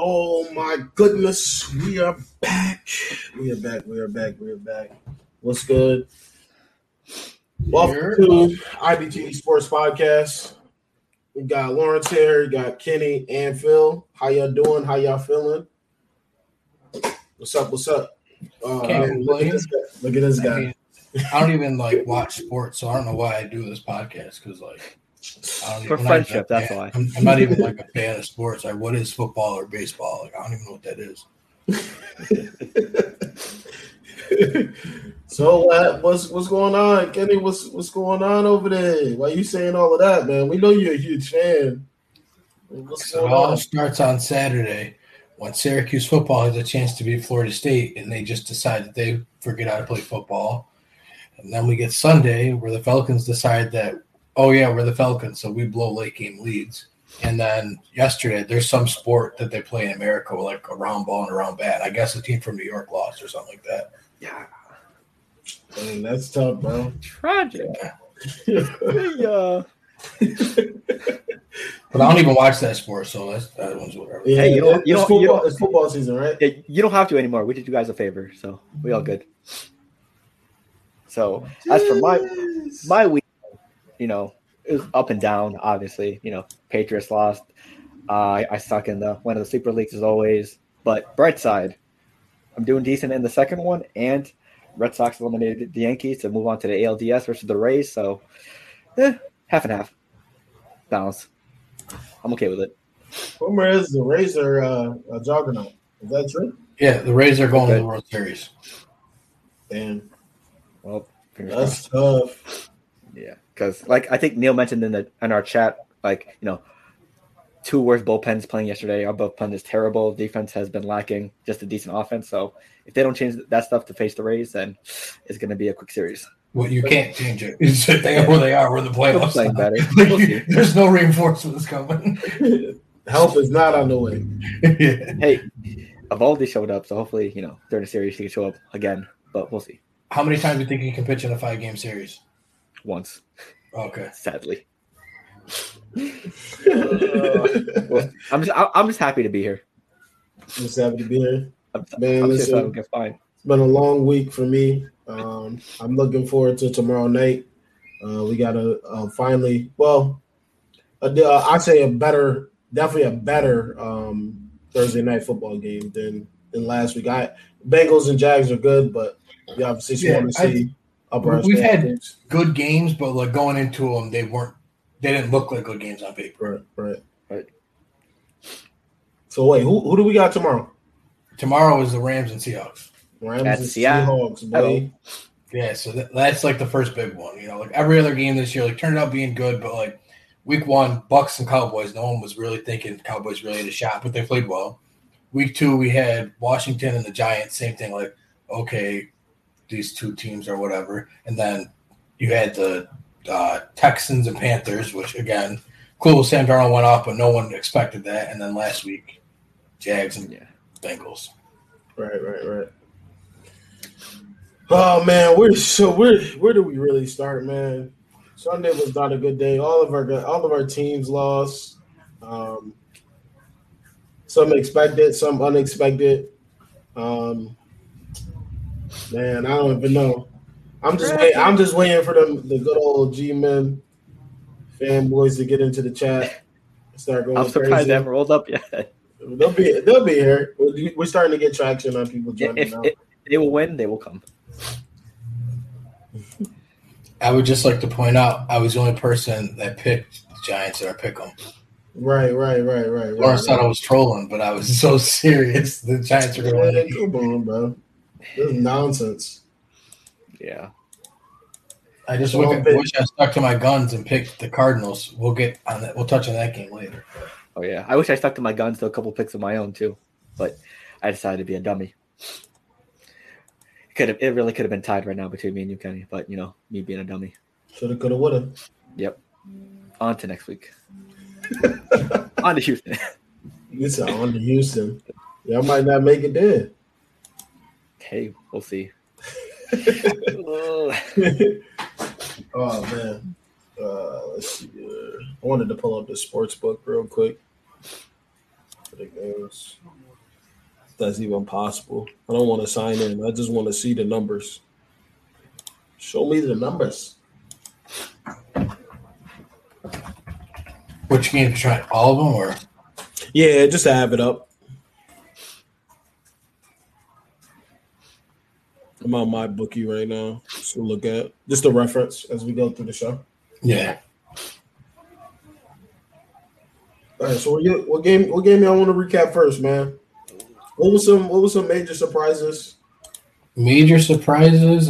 Oh my goodness, we are back. We are back. What's good? Welcome to IBTV Sports Podcast. We got Lawrence here, we got Kenny and Phil. How y'all doing? How y'all feeling? What's up? Look at this guy. I don't even watch sports, so I don't know why I do this podcast because for friendship, that's why. I'm not even a fan of sports. What is football or baseball? I don't even know what that is. So what's going on, Kenny? What's going on over there? Why are you saying all of that, man? We know you're a huge fan. It all starts on Saturday when Syracuse football has a chance to beat Florida State, and they just decide that they forget how to play football. And then we get Sunday where the Falcons decide that, oh, yeah, we're the Falcons, so we blow late-game leads. And then yesterday, there's some sport that they play in America with, a round ball and a round bat. I guess a team from New York lost or something like that. Yeah. I mean, that's tough, bro. Tragic. Yeah. But I don't even watch that sport, so that one's whatever. Yeah, hey, it's football season, right? Yeah, you don't have to anymore. We did you guys a favor, so we all good. So as for my week, it was up and down, obviously. Patriots lost. I suck in one of the sleeper leagues as always. But bright side, I'm doing decent in the second one. And Red Sox eliminated the Yankees to move on to the ALDS versus the Rays. So, half and half. Balance. I'm okay with it. Rumor is the Rays are a juggernaut. Is that true? Yeah, the Rays are going to the World Series. Damn. Well, that's tough. Yeah. Because, I think Neil mentioned in our chat, two worst bullpens playing yesterday. Our bullpen is terrible. Defense has been lacking. Just a decent offense. So if they don't change that stuff to face the Rays, then it's going to be a quick series. Well, you can't change it. It's just where they are. We're in the playoffs. There's no reinforcements coming. Help is not on the way. Yeah. Hey, Evaldi showed up, so hopefully, during the series he can show up again. But we'll see. How many times do you think he can pitch in a 5-game series? Once. Okay. Sadly. I'm just happy to be here. Man, listen, it's been a long week for me. I'm looking forward to tomorrow night. We got a better Thursday night football game than last week. Bengals and Jags are good, but we obviously want to see. We've had good games, but going into them, they didn't look like good games on paper. Right. So wait, who do we got tomorrow? Tomorrow is the Rams and Seahawks. Seahawks, boy. Yeah, so that's the first big one. Every other game this year, turned out being good, but week one, Bucks and Cowboys, no one was really thinking Cowboys really had a shot, but they played well. Week two, we had Washington and the Giants, same thing. Okay, these two teams or whatever, and then you had the Texans and Panthers, which again, cool. Sam Darnold went off, but no one expected that. And then last week, Jags and Bengals. Right. Oh man, where do we really start, man? Sunday was not a good day. All of our teams lost. Some expected, some unexpected. Man, I don't even know. I'm just waiting for the good old G-Men fanboys to get into the chat and start going. I'm surprised they haven't rolled up yet. They'll be here. We're starting to get traction on people joining now. If they will win, they will come. I would just like to point out I was the only person that picked the Giants in our pick'em. Right. Lawrence thought I was trolling, but I was so serious. The Giants are going to win. Come on, bro. This is nonsense. Yeah. I just wish I stuck to my guns and picked the Cardinals. We'll get on that. We'll touch on that game later. Oh, yeah. I wish I stuck to my guns to a couple picks of my own, too. But I decided to be a dummy. It really could have been tied right now between me and you, Kenny. But, me being a dummy. Shoulda, coulda, woulda. Yep. On to next week. On to Houston. It's on to Houston. Y'all might not make it there. Hey, we'll see. Oh man, let's see. I wanted to pull up the sports book real quick. the games. If that's even possible. I don't want to sign in. I just want to see the numbers. Show me the numbers. What you mean, try all of them, or? Yeah, just to have it up. I'm on my bookie right now. Just to look at just a reference as we go through the show. Yeah. All right. So what game y'all want to recap first, man? What was some major surprises? Major surprises.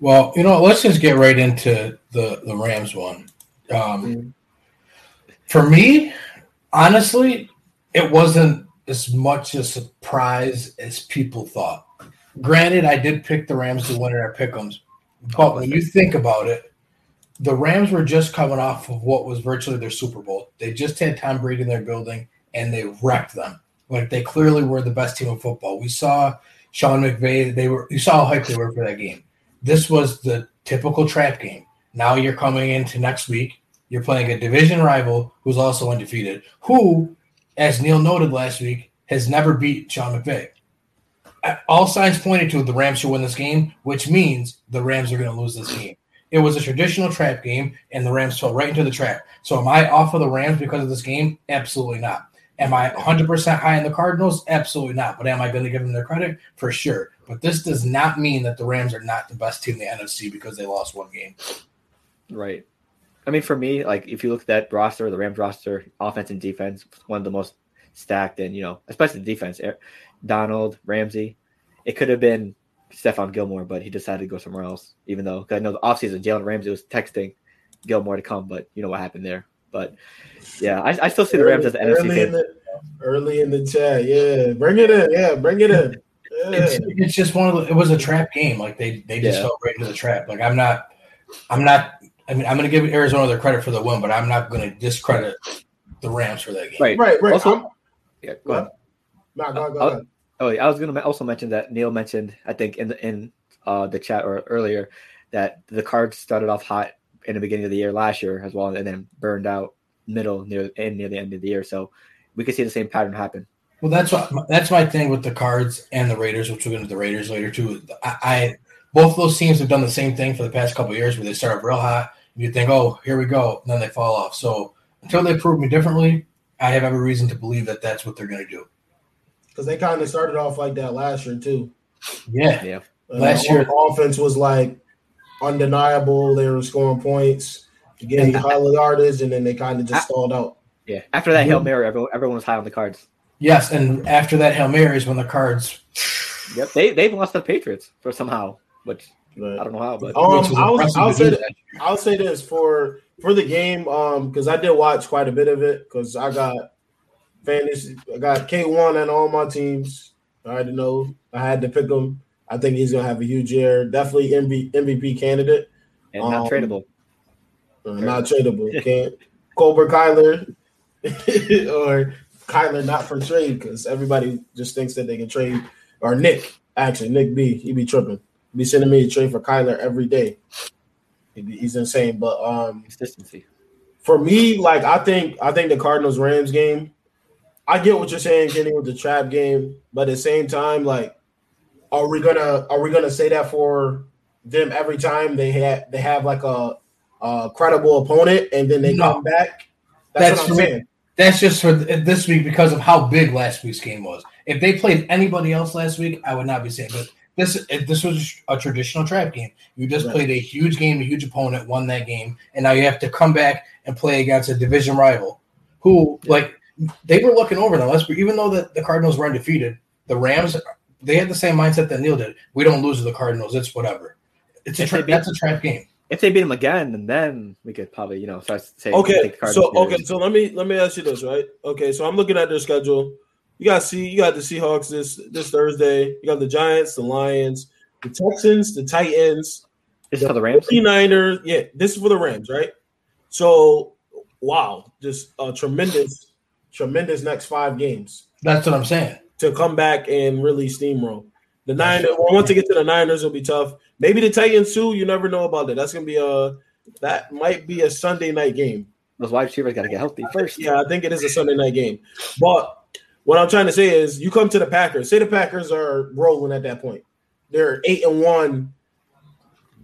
Well, you know, let's just get right into the Rams one. For me, honestly, it wasn't as much a surprise as people thought. Granted, I did pick the Rams to win at Pick'ems, but when you think about it, the Rams were just coming off of what was virtually their Super Bowl. They just had Tom Brady in their building, and they wrecked them. Like, they clearly were the best team in football. We saw Sean McVay. You saw how hyped they were for that game. This was the typical trap game. Now you're coming into next week. You're playing a division rival who's also undefeated, who, as Neil noted last week, has never beat Sean McVay. All signs pointed to the Rams should win this game, which means the Rams are going to lose this game. It was a traditional trap game, and the Rams fell right into the trap. So am I off of the Rams because of this game? Absolutely not. Am I 100% high on the Cardinals? Absolutely not. But am I going to give them their credit? For sure. But this does not mean that the Rams are not the best team in the NFC because they lost one game. Right. I mean, for me, like, if you look at that roster, the Rams roster, offense and defense, one of the most stacked, and, you know, especially the defense, Donald, Ramsey. It could have been Stephon Gilmore, but he decided to go somewhere else, even though, cause I know the offseason, Jalen Ramsey was texting Gilmore to come, but you know what happened there. But, yeah, I still see the Rams as the NFC favorite. Early in the chat, yeah. Bring it in, yeah, bring it in. Yeah. It's just one of the, it was a trap game. Like, they just fell right into the trap. Like, I'm going to give Arizona their credit for the win, but I'm not going to discredit the Rams for that game. Right. Also, yeah, go ahead. No, go ahead. I was going to also mention that Neil mentioned, I think, in the chat or earlier, that the Cards started off hot in the beginning of the year last year as well, and then burned out near the end of the year. So we could see the same pattern happen. Well, that's my thing with the Cards and the Raiders, which we'll get into the Raiders later too. Both of those teams have done the same thing for the past couple of years where they start up real hot, and you think, oh, here we go, and then they fall off. So until they prove me differently, I have every reason to believe that that's what they're going to do. Because they kind of started off like that last year too. Yeah. Last year, the offense was like undeniable. They were scoring points, getting highly artists, and then they kind of just stalled out. Yeah. After that Hail Mary, everyone was high on the Cards. Yes, and after that Hail Mary is when the Cards. Yep, they've lost to the Patriots for somehow. Which I don't know how, but I'll say this for the game, because I did watch quite a bit of it because I got fantasy, I got K1 and all my teams. I already know I had to pick him. I think he's gonna have a huge year. Definitely MVP candidate and not tradable. Not tradable. Can't Colbert Kyler or Kyler not for trade because everybody just thinks that they can trade. Or Nick B. He be tripping. Be sending me a trade for Kyler every day. He's insane, but consistency. For me, like I think the Cardinals Rams game. I get what you're saying, Kenny, with the trap game, but at the same time, like, are we gonna say that for them every time they have like a credible opponent and then they come back? That's what I'm saying. That's just for this week because of how big last week's game was. If they played anybody else last week, I would not be saying this. This was a traditional trap game. You just played a huge game, a huge opponent, won that game, and now you have to come back and play against a division rival who, like, they were looking over them. Even though the Cardinals were undefeated, the Rams, they had the same mindset that Neil did. We don't lose to the Cardinals. It's whatever. That's a trap game. If they beat them again, and then we could probably, you know, start saying. Okay, so let me ask you this, right? Okay, so I'm looking at their schedule. You got the Seahawks this Thursday. You got the Giants, the Lions, the Texans, the Titans. This is for the Rams? 49ers. Yeah, this is for the Rams, right? So, wow, just a tremendous next five games. That's what I'm saying. To come back and really steamroll. The Niners, once they get to the Niners, it'll be tough. Maybe the Titans, too. You never know about that. That might be a Sunday night game. Those wide receivers got to get healthy first. Yeah, I think it is a Sunday night game. But what I'm trying to say is you come to the Packers. Say the Packers are rolling at that point. They're 8-1.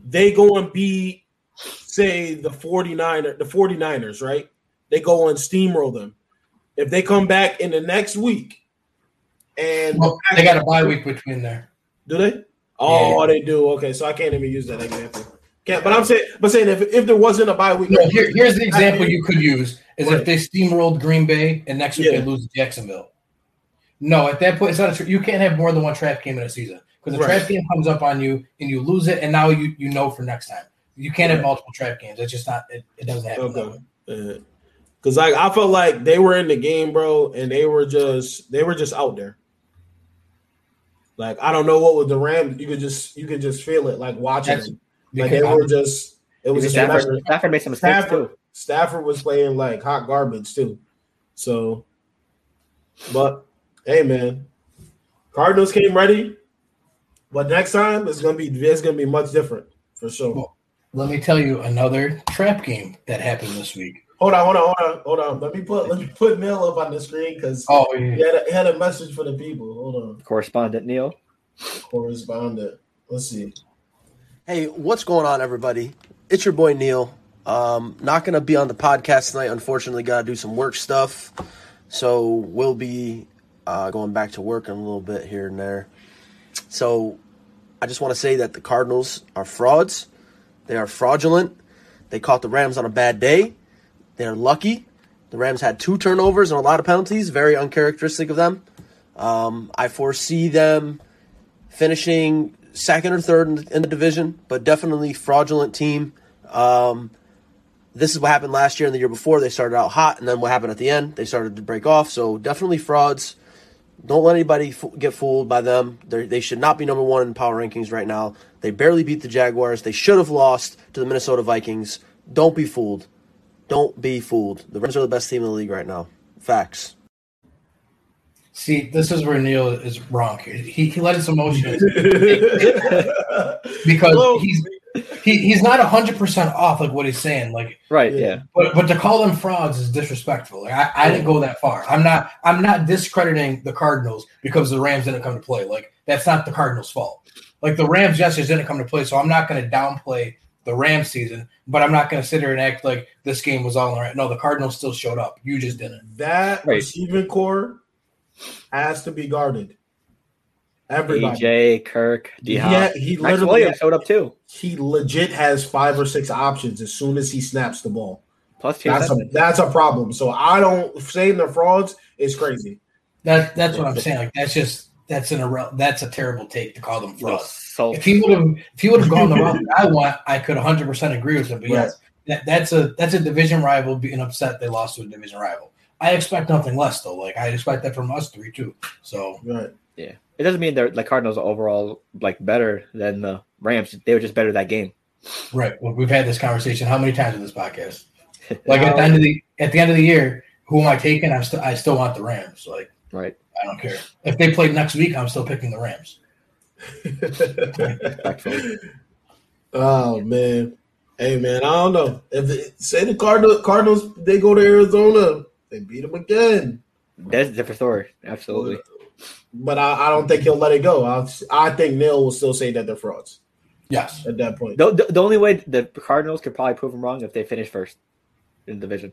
They go and beat, say, the 49ers, right? They go and steamroll them. If they come back in the next week and they got a bye week between there. Do they? Oh, yeah. They do. Okay, so I can't even use that example. Can't, but I'm saying, if there wasn't a bye week, no, here's the example you could use is if they steamrolled Green Bay and next week they lose to Jacksonville. No, at that point, it's not you can't have more than one trap game in a season because the trap game comes up on you and you lose it, and now you know for next time you can't have multiple trap games. It's just not it doesn't happen. Okay. Because like I felt like they were in the game, bro, and they were just out there. Like I don't know what with the Rams, you could just feel it, like watching them. Like they were just it was just Stafford made some mistakes too. Stafford was playing like hot garbage too. So, but hey man, Cardinals came ready, but next time it's gonna be much different for sure. Well, let me tell you another trap game that happened this week. Hold on. Let me put Neil up on the screen because he had a message for the people. Hold on. Correspondent Neil. Let's see. Hey, what's going on, everybody? It's your boy Neil. Not gonna be on the podcast tonight. Unfortunately, gotta do some work stuff. So we'll be going back to work in a little bit here and there. So I just want to say that the Cardinals are frauds. They are fraudulent. They caught the Rams on a bad day. They're lucky. The Rams had 2 turnovers and a lot of penalties, very uncharacteristic of them. I foresee them finishing 2nd or 3rd in the division, but definitely fraudulent team. This is what happened last year and the year before. They started out hot, and then what happened at the end? They started to break off, so definitely frauds. Don't let anybody get fooled by them. They should not be number 1 in power rankings right now. They barely beat the Jaguars. They should have lost to the Minnesota Vikings. Don't be fooled. Don't be fooled. The Rams are the best team in the league right now. Facts. See, this is where Neil is wrong. He let his emotions because he's not 100% off like what he's saying. Like right, yeah. But to call them frauds is disrespectful. Like, I didn't go that far. I'm not discrediting the Cardinals because the Rams didn't come to play. Like that's not the Cardinals' fault. Like the Rams yesterday didn't come to play, so I'm not going to downplay the Rams season, but I'm not going to sit here and act like this game was all right. No, the Cardinals still showed up. You just didn't. That receiving core has to be guarded. Everybody. AJ, Kirk, D-Hop. Yeah, he literally showed up too. He legit has 5 or 6 options as soon as he snaps the ball. Plus that's a problem. So I don't saying the frauds is crazy. That's what I'm saying. Like that's just that's a terrible take to call them frauds. So, if he would have gone the route that I want, I could 100% agree with him. But yes, that's a division rival being upset they lost to a division rival. I expect nothing less though. Like I expect that from us 3 too. So yeah, it doesn't mean the Cardinals are overall like better than the Rams. They were just better that game. Right. Well, we've had this conversation how many times in this podcast? Like at the end of the year, who am I taking? I still want the Rams. Like I don't care if they played next week. I'm still picking the Rams. Oh man, hey man, I don't know if the Cardinals they go to Arizona, they beat them again. That's a different story, absolutely. But I don't think he'll let it go. I think Neil will still say that they're frauds. Yes, at that point, the only way the Cardinals could probably prove him wrong if they finish 1st in the division.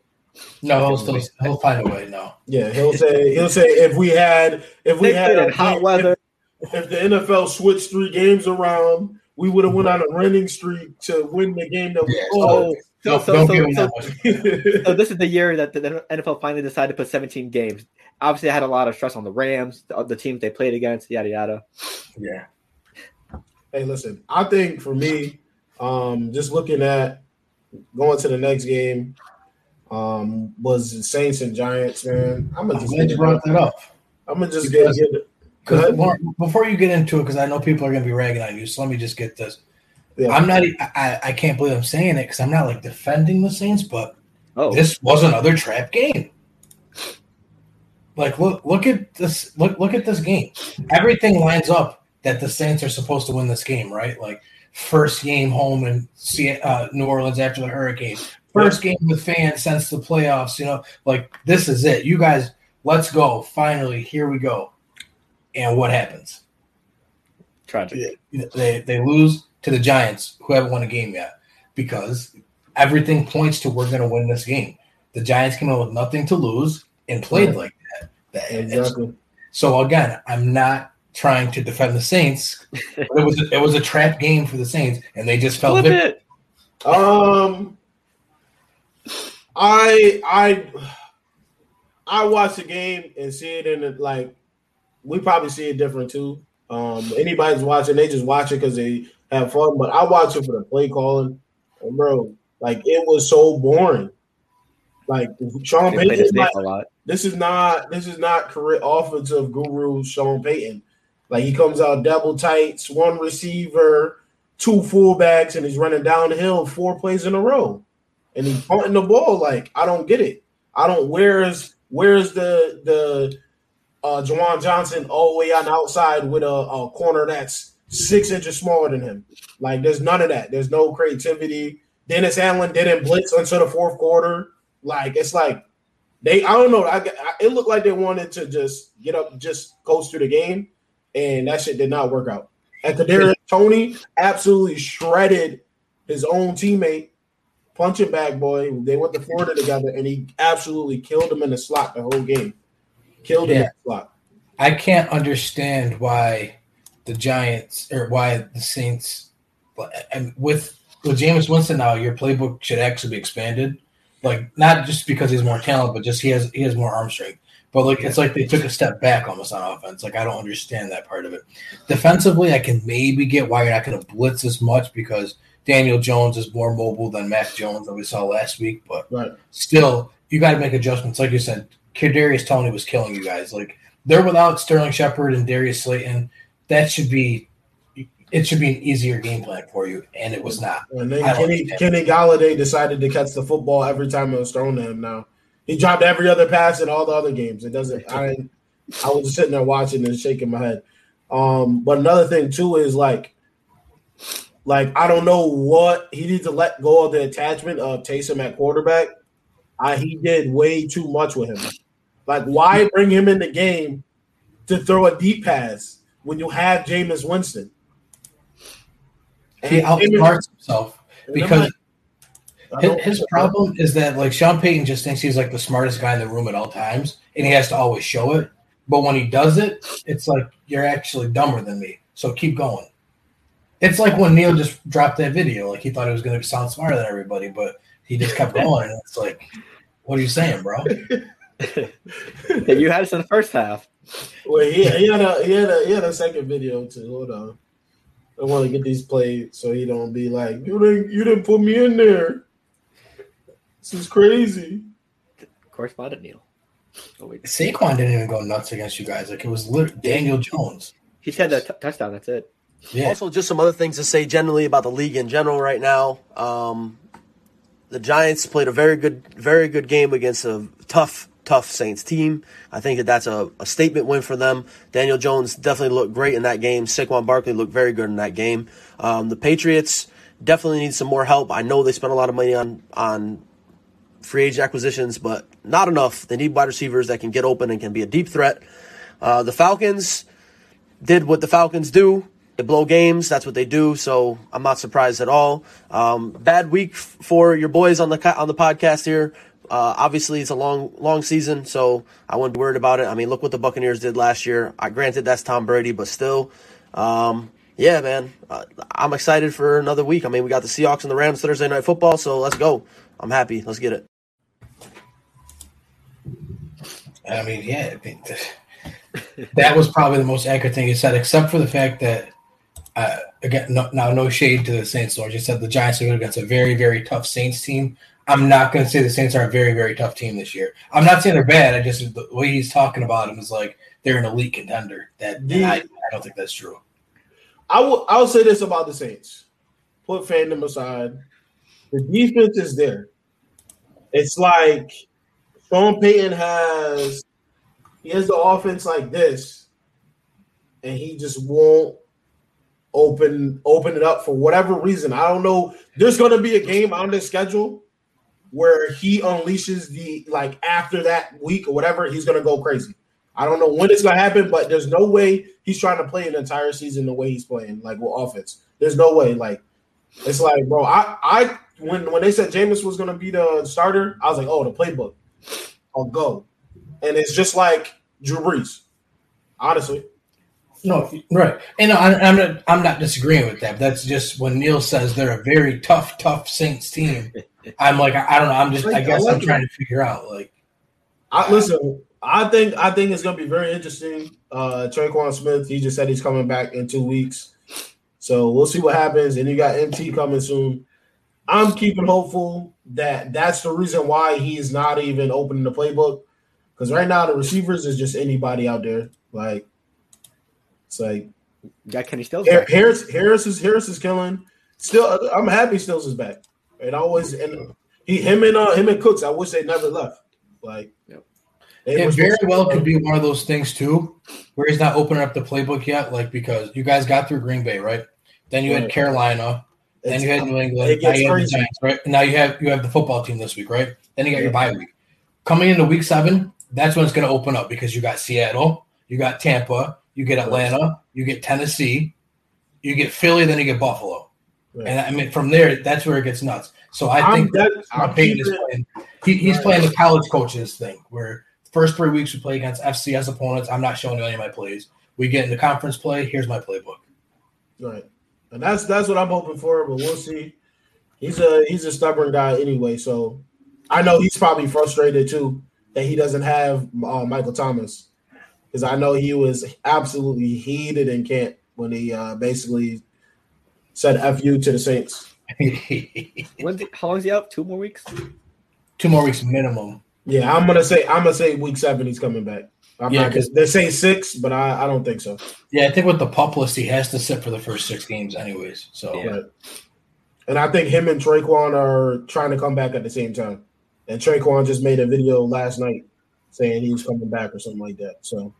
No, he'll find a way. No, yeah, he'll say if we had a hot weather. If the NFL switched 3 games around, we would have went on a winning streak to win the game that we lost. So this is the year that the NFL finally decided to put 17 games. Obviously, I had a lot of stress on the Rams, the teams they played against, yada, yada. Yeah. Hey, listen, I think for me, just looking at going to the next game was the Saints and Giants, man. I'm going to just get it. Before you get into it, because I know people are going to be ragging on you, so let me just get this. Yeah. I can't believe I'm saying it because I'm not like defending the Saints, but this was another trap game. Like look at this. Look at this game. Everything lines up that the Saints are supposed to win this game, right? Like first game home in New Orleans after the hurricane, First game with fans since the playoffs, you know, like this is it. You guys, let's go. Finally, here we go. And what happens? Tragic. They lose to the Giants, who haven't won a game yet, because everything points to we're going to win this game. The Giants came out with nothing to lose and played like that. Exactly. So, again, I'm not trying to defend the Saints. It was a trap game for the Saints, and they just fell victim. I watched the game and see it in the, like, we probably see it different too. Anybody's watching, they just watch it because they have fun. But I watch it for the play calling, and bro, like it was so boring. Like Sean Payton, this is not career offensive guru Sean Payton. Like he comes out double tights, one receiver, two fullbacks, and he's running downhill 4 plays in a row, and he's punting the ball. Like I don't get it. I don't. Where's the Juwan Johnson all the way on the outside with a corner that's 6 inches smaller than him. Like, there's none of that. There's no creativity. Dennis Allen didn't blitz until the fourth quarter. Like, it's like I don't know. It looked like they wanted to just get up, just coast through the game, and that shit did not work out. And Kadarius Toney absolutely shredded his own teammate, punching back boy. They went to Florida together, and he absolutely killed him in the slot the whole game. Killed him. Yeah. I can't understand why the Giants or why the Saints, and with Jameis Winston now, your playbook should actually be expanded. Like not just because he's more talented, but just he has more arm strength. But like it's like they took a step back almost on offense. Like I don't understand that part of it. Defensively, I can maybe get why you're not going to blitz as much because Daniel Jones is more mobile than Mac Jones that we saw last week. But still, you got to make adjustments, like you said. Kadarius Toney was killing you guys. Like they're without Sterling Shepard and Darius Slayton. That should be an easier game plan for you, and it was not. And then Kenny Galladay decided to catch the football every time it was thrown to him. Now he dropped every other pass in all the other games. It doesn't. I was just sitting there watching and shaking my head. But another thing too is like I don't know what he needs to let go of the attachment of Taysom at quarterback. He did way too much with him. Like, why bring him in the game to throw a deep pass when you have Jameis Winston? And he outsmarts himself because his problem is that, like, Sean Payton just thinks he's, like, the smartest guy in the room at all times, and he has to always show it. But when he does it, it's like, you're actually dumber than me, so keep going. It's like when Neil just dropped that video. Like, he thought he was going to sound smarter than everybody, but he just kept going, and it's like, what are you saying, bro? You had us in the first half. Well, he had a second video too. Hold on, I want to get these played so he don't be like, you didn't put me in there. This is crazy. Correspondent Neil. Oh, Saquon didn't even go nuts against you guys. Like it was Daniel Jones. He had that touchdown. That's it. Yeah. Also, just some other things to say generally about the league in general right now. The Giants played a very good game against a tough Saints team. I think that's a statement win for them. Daniel Jones definitely looked great in that game. Saquon Barkley looked very good in that game. The Patriots definitely need some more help. I know they spent a lot of money on free agent acquisitions, but not enough. They need wide receivers that can get open and can be a deep threat. The Falcons did what the Falcons do. They blow games. That's what they do. So I'm not surprised at all. Bad week for your boys on the podcast here. Obviously, it's a long season, so I wouldn't be worried about it. I mean, look what the Buccaneers did last year. Granted, that's Tom Brady, but still, yeah, man. I'm excited for another week. I mean, we got the Seahawks and the Rams Thursday Night Football, so let's go. I'm happy. Let's get it. I mean, yeah, I think that was probably the most accurate thing you said, except for the fact that. Again, no shade to the Saints. Lord, you said the Giants are against a very, very tough Saints team. I'm not going to say the Saints are a very, very tough team this year. I'm not saying they're bad. I just the way he's talking about them is like they're an elite contender. I don't think that's true. I'll say this about the Saints. Put fandom aside, the defense is there. It's like Sean Payton has the offense like this, and he just won't. Open it up for whatever reason. I don't know. There's going to be a game on this schedule where he unleashes the, like, after that week or whatever, he's going to go crazy. I don't know when it's going to happen, but there's no way he's trying to play an entire season the way he's playing, like, with offense. There's no way. Like, it's like, bro, when they said Jameis was going to be the starter, I was like, oh, the playbook. I'll go. And it's just like Drew Brees, honestly. No, right. And I'm not disagreeing with that. But that's just when Neil says they're a very tough Saints team. I'm like, I don't know. I guess I'm trying to figure out. Like, I think it's going to be very interesting. Tre'Quan Smith, he just said he's coming back in 2 weeks. So we'll see what happens. And you got MT coming soon. I'm keeping hopeful that that's the reason why he's not even opening the playbook. Because right now the receivers is just anybody out there. Like, it's like got Kenny Stills. Harris is killing. Still, I'm happy Stills is back. And him and Cooks. I wish they never left. Like, yep. It very well could be one of those things too, where he's not opening up the playbook yet. Like, because you guys got through Green Bay, right? Then you had Carolina. Then you had New England. Now you have the Giants, right? Now you have the football team this week, right? Then you got your bye week. Coming into week 7, that's when it's going to open up because you got Seattle, you got Tampa, you get Atlanta, you get Tennessee, you get Philly, then you get Buffalo. Right. And, I mean, from there, that's where it gets nuts. So I think Peyton is playing the college coaches thing where the first 3 weeks we play against FCS opponents. I'm not showing you any of my plays. We get into conference play. Here's my playbook. Right. And that's what I'm hoping for, but we'll see. He's a stubborn guy anyway, so I know he's probably frustrated too that he doesn't have Michael Thomas, because I know he was absolutely heated in camp when he basically said "F you" to the Saints. How long is he out? 2 more weeks? 2 more weeks minimum. Yeah, I'm gonna say week 7 he's coming back. Because they say 6, but I don't think so. Yeah, I think with the PUP list, he has to sit for the first 6 games, anyways. So. Yeah. Right. And I think him and Tre'Quan are trying to come back at the same time. And Tre'Quan just made a video last night saying he was coming back or something like that. So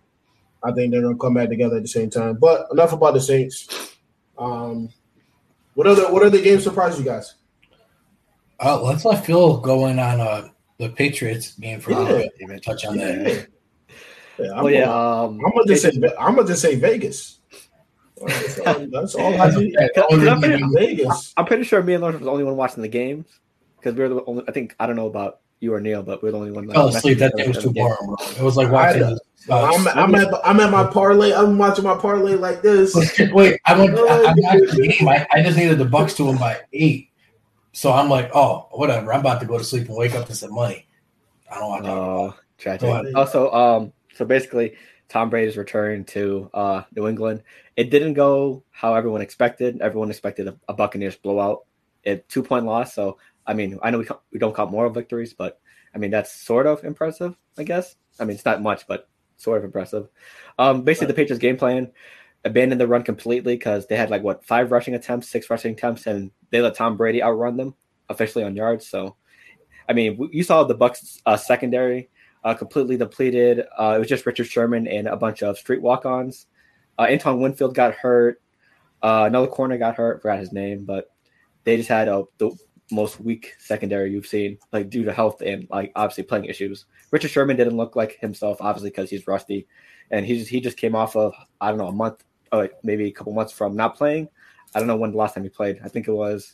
I think they're going to come back together at the same time. But enough about the Saints. What other games surprised you guys? Let's not feel going on the Patriots game for a minute. Touch on that. Yeah, I'm gonna just say Vegas. That's all I need. I'm pretty sure me and Lawrence was the only one watching the games because we were the only. I think I don't know about you or Neil, but we were the only one. Fell asleep. That thing was too boring. It was like watching. I'm at my parlay. I'm watching my parlay like this. Wait, I'm not at the game. I just needed the Bucks to win by 8, so I'm like, oh, whatever. I'm about to go to sleep and wake up to some money. I don't want to. Tragic. Also, so basically, Tom Brady's return to New England. It didn't go how everyone expected. Everyone expected a Buccaneers blowout, a 2-point loss. So, I mean, I know we don't count moral victories, but, I mean, that's sort of impressive, I guess. I mean, it's not much, but sort of impressive. Basically, the Patriots' game plan abandoned the run completely because they had, 5 rushing attempts, 6 rushing attempts, and they let Tom Brady outrun them officially on yards. So, I mean, you saw the Bucs' secondary. Completely depleted. It was just Richard Sherman and a bunch of street walk-ons. Antoine Winfield got hurt. Another corner got hurt. Forgot his name, but they just had the most weak secondary you've seen, due to health and obviously playing issues. Richard Sherman didn't look like himself, obviously, because he's rusty, and he just came off of a month, or maybe a couple months from not playing. I don't know when the last time he played. I think it was.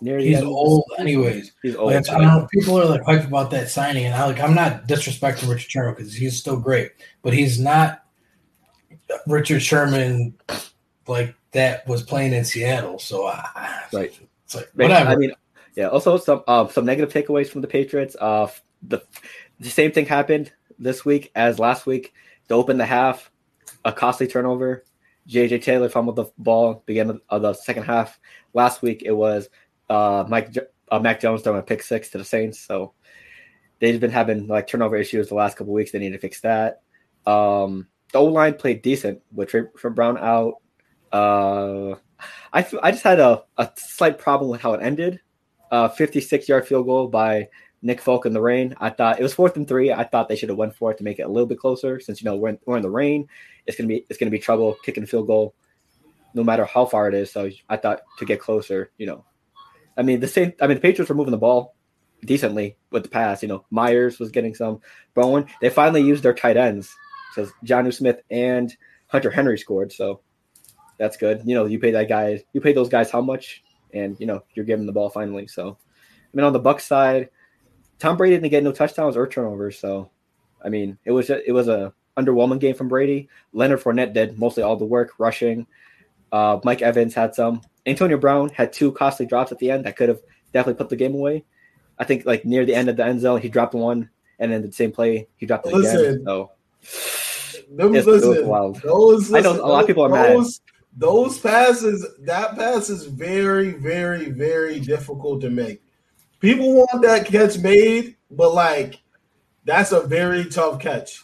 He's old, anyways. He's old. I don't know, people are hyped about that signing, and I'm not disrespecting Richard Sherman because he's still great, but he's not Richard Sherman that was playing in Seattle. So right, it's whatever. I mean, yeah. Also, some negative takeaways from the Patriots. The same thing happened this week as last week. To open the half, a costly turnover. J.J. Taylor fumbled the ball beginning of the second half. Last week it was. Mac Jones throwing a pick 6 to the Saints, so they've been having turnover issues the last couple of weeks. They need to fix that. The O-line played decent with Trent Brown out. I just had a slight problem with how it ended. 56-yard field goal by Nick Folk in the rain. I thought it was 4th and 3. I thought they should have went for it to make it a little bit closer. Since we're in the rain, it's gonna be trouble kicking a field goal, no matter how far it is. So I thought to get closer, the Patriots were moving the ball. decently with the pass. You know, Myers was getting some. Bowen, they finally used their tight ends because Jonnu Smith and Hunter Henry scored. So that's good. You know, you pay that guy, you pay those guys how much, and you know you're giving the ball finally. So, I mean, on the Bucs side, Tom Brady didn't get no touchdowns or turnovers. So, I mean, it was a underwhelming game from Brady. Leonard Fournette did mostly all the work rushing. Mike Evans had some. Antonio Brown had two costly drops at the end that could have definitely put the game away. I think like near the end of the end zone, he dropped one, and then the same play he dropped it again. So it was wild. I know a lot of people are mad. Those passes, that pass is very, very, very difficult to make. People want that catch made, but like that's a very tough catch.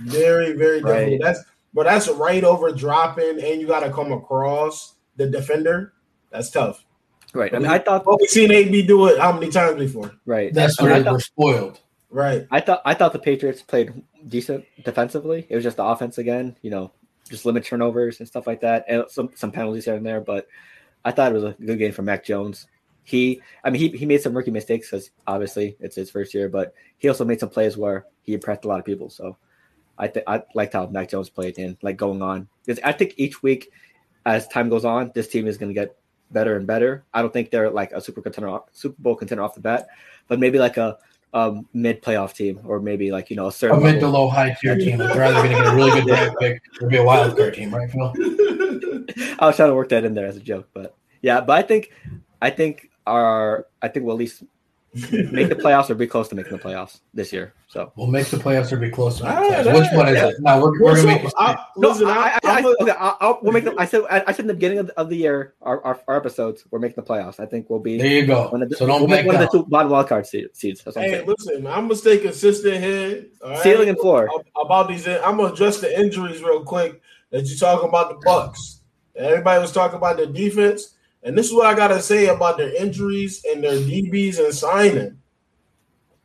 Very, very difficult. Right. That's right over dropping, and you got to come across the defender. That's tough. Right. I mean, I thought we've seen AB do it how many times before. Right. That's where we're spoiled. Right. I thought the Patriots played decent defensively. It was just the offense again, you know, just limit turnovers and stuff like that, and some penalties here and there. But I thought it was a good game for Mac Jones. He made some rookie mistakes because obviously it's his first year, but he also made some plays where he impressed a lot of people. So I liked how Mac Jones played and like going on, because I think each week as time goes on, this team is going to get better and better. I don't think they're like a Super Bowl contender off the bat, but maybe like a mid playoff team, or maybe like, you know, a mid to low high tier team. They're either going to get a really good draft pick or be a wild card team, right, Phil? I was trying to work that in there as a joke, but yeah. But I think we'll at least make the playoffs or be close to making the playoffs this year. So we'll make the playoffs or be close to making the playoffs. Which one is it? No, we're going to make it. I said in the beginning of the year, our episodes, we're making the playoffs. I think we'll be. There you go. One of the two bottom wild card seeds. Hey, listen, I'm going to stay consistent here. Right? Ceiling and floor. About these, I'm going to address the injuries real quick that you're talking about the Bucs. Everybody was talking about their defense. And this is what I got to say about their injuries and their DBs and signing.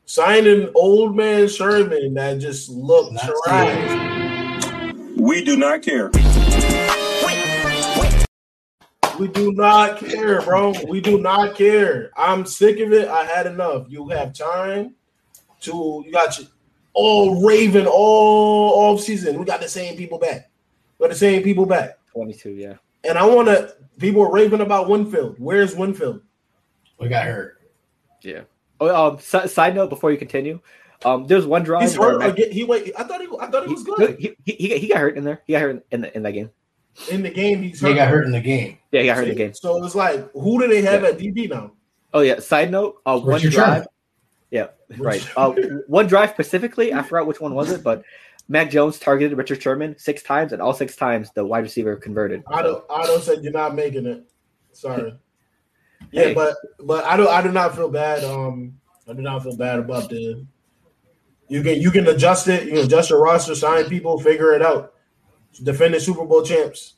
Signing old man Sherman that just looked trash. We do not care. We do not care, bro. We do not care. I'm sick of it. I had enough. You have time to – you got your all Raven all offseason. We got the same people back. 22, yeah. And I want to – people are raving about Winfield. Where's Winfield? We got hurt. Yeah. Oh, side note before you continue, there's one drive. He's hurt. I thought he was good. He got hurt in there. He got hurt in that game. In the game, he's hurt. He got hurt in the game. Yeah, he got hurt in the game. So it's like, who do they have at DB now? Oh yeah. Side note, one drive. Yeah, right. One drive specifically. I forgot which one was it, but. Mac Jones targeted Richard Sherman 6 times, and all 6 times the wide receiver converted. Otto said, "You're not making it." Sorry. Yeah, hey. but I do not feel bad. I do not feel bad about the. You can adjust it. You can adjust your roster, sign people, figure it out. Defending Super Bowl champs,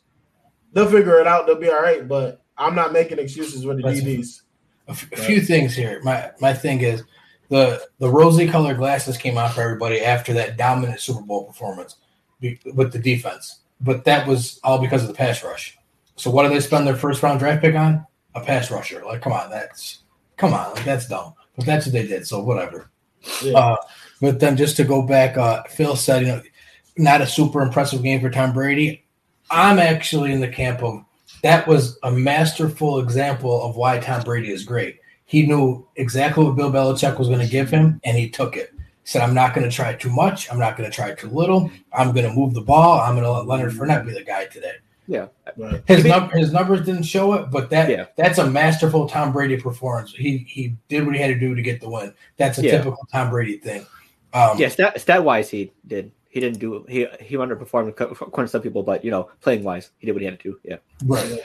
they'll figure it out. They'll be all right. But I'm not making excuses with the DBs. A few things here. My thing is. The rosy-colored glasses came out for everybody after that dominant Super Bowl performance with the defense. But that was all because of the pass rush. So what do they spend their first-round draft pick on? A pass rusher. Like, that's dumb. But that's what they did, so whatever. Yeah. But then just to go back, Phil said, you know, not a super impressive game for Tom Brady. I'm actually in the camp of that was a masterful example of why Tom Brady is great. He knew exactly what Bill Belichick was going to give him, and he took it. He said, I'm not going to try too much. I'm not going to try too little. I'm going to move the ball. I'm going to let Leonard Fournette be the guy today. Yeah. Right. His numbers didn't show it, but that's a masterful Tom Brady performance. He did what he had to do to get the win. That's a typical Tom Brady thing. Stat-wise, he did. He didn't do – he underperformed according to some people, but, you know, playing-wise, he did what he had to do. Yeah. Right.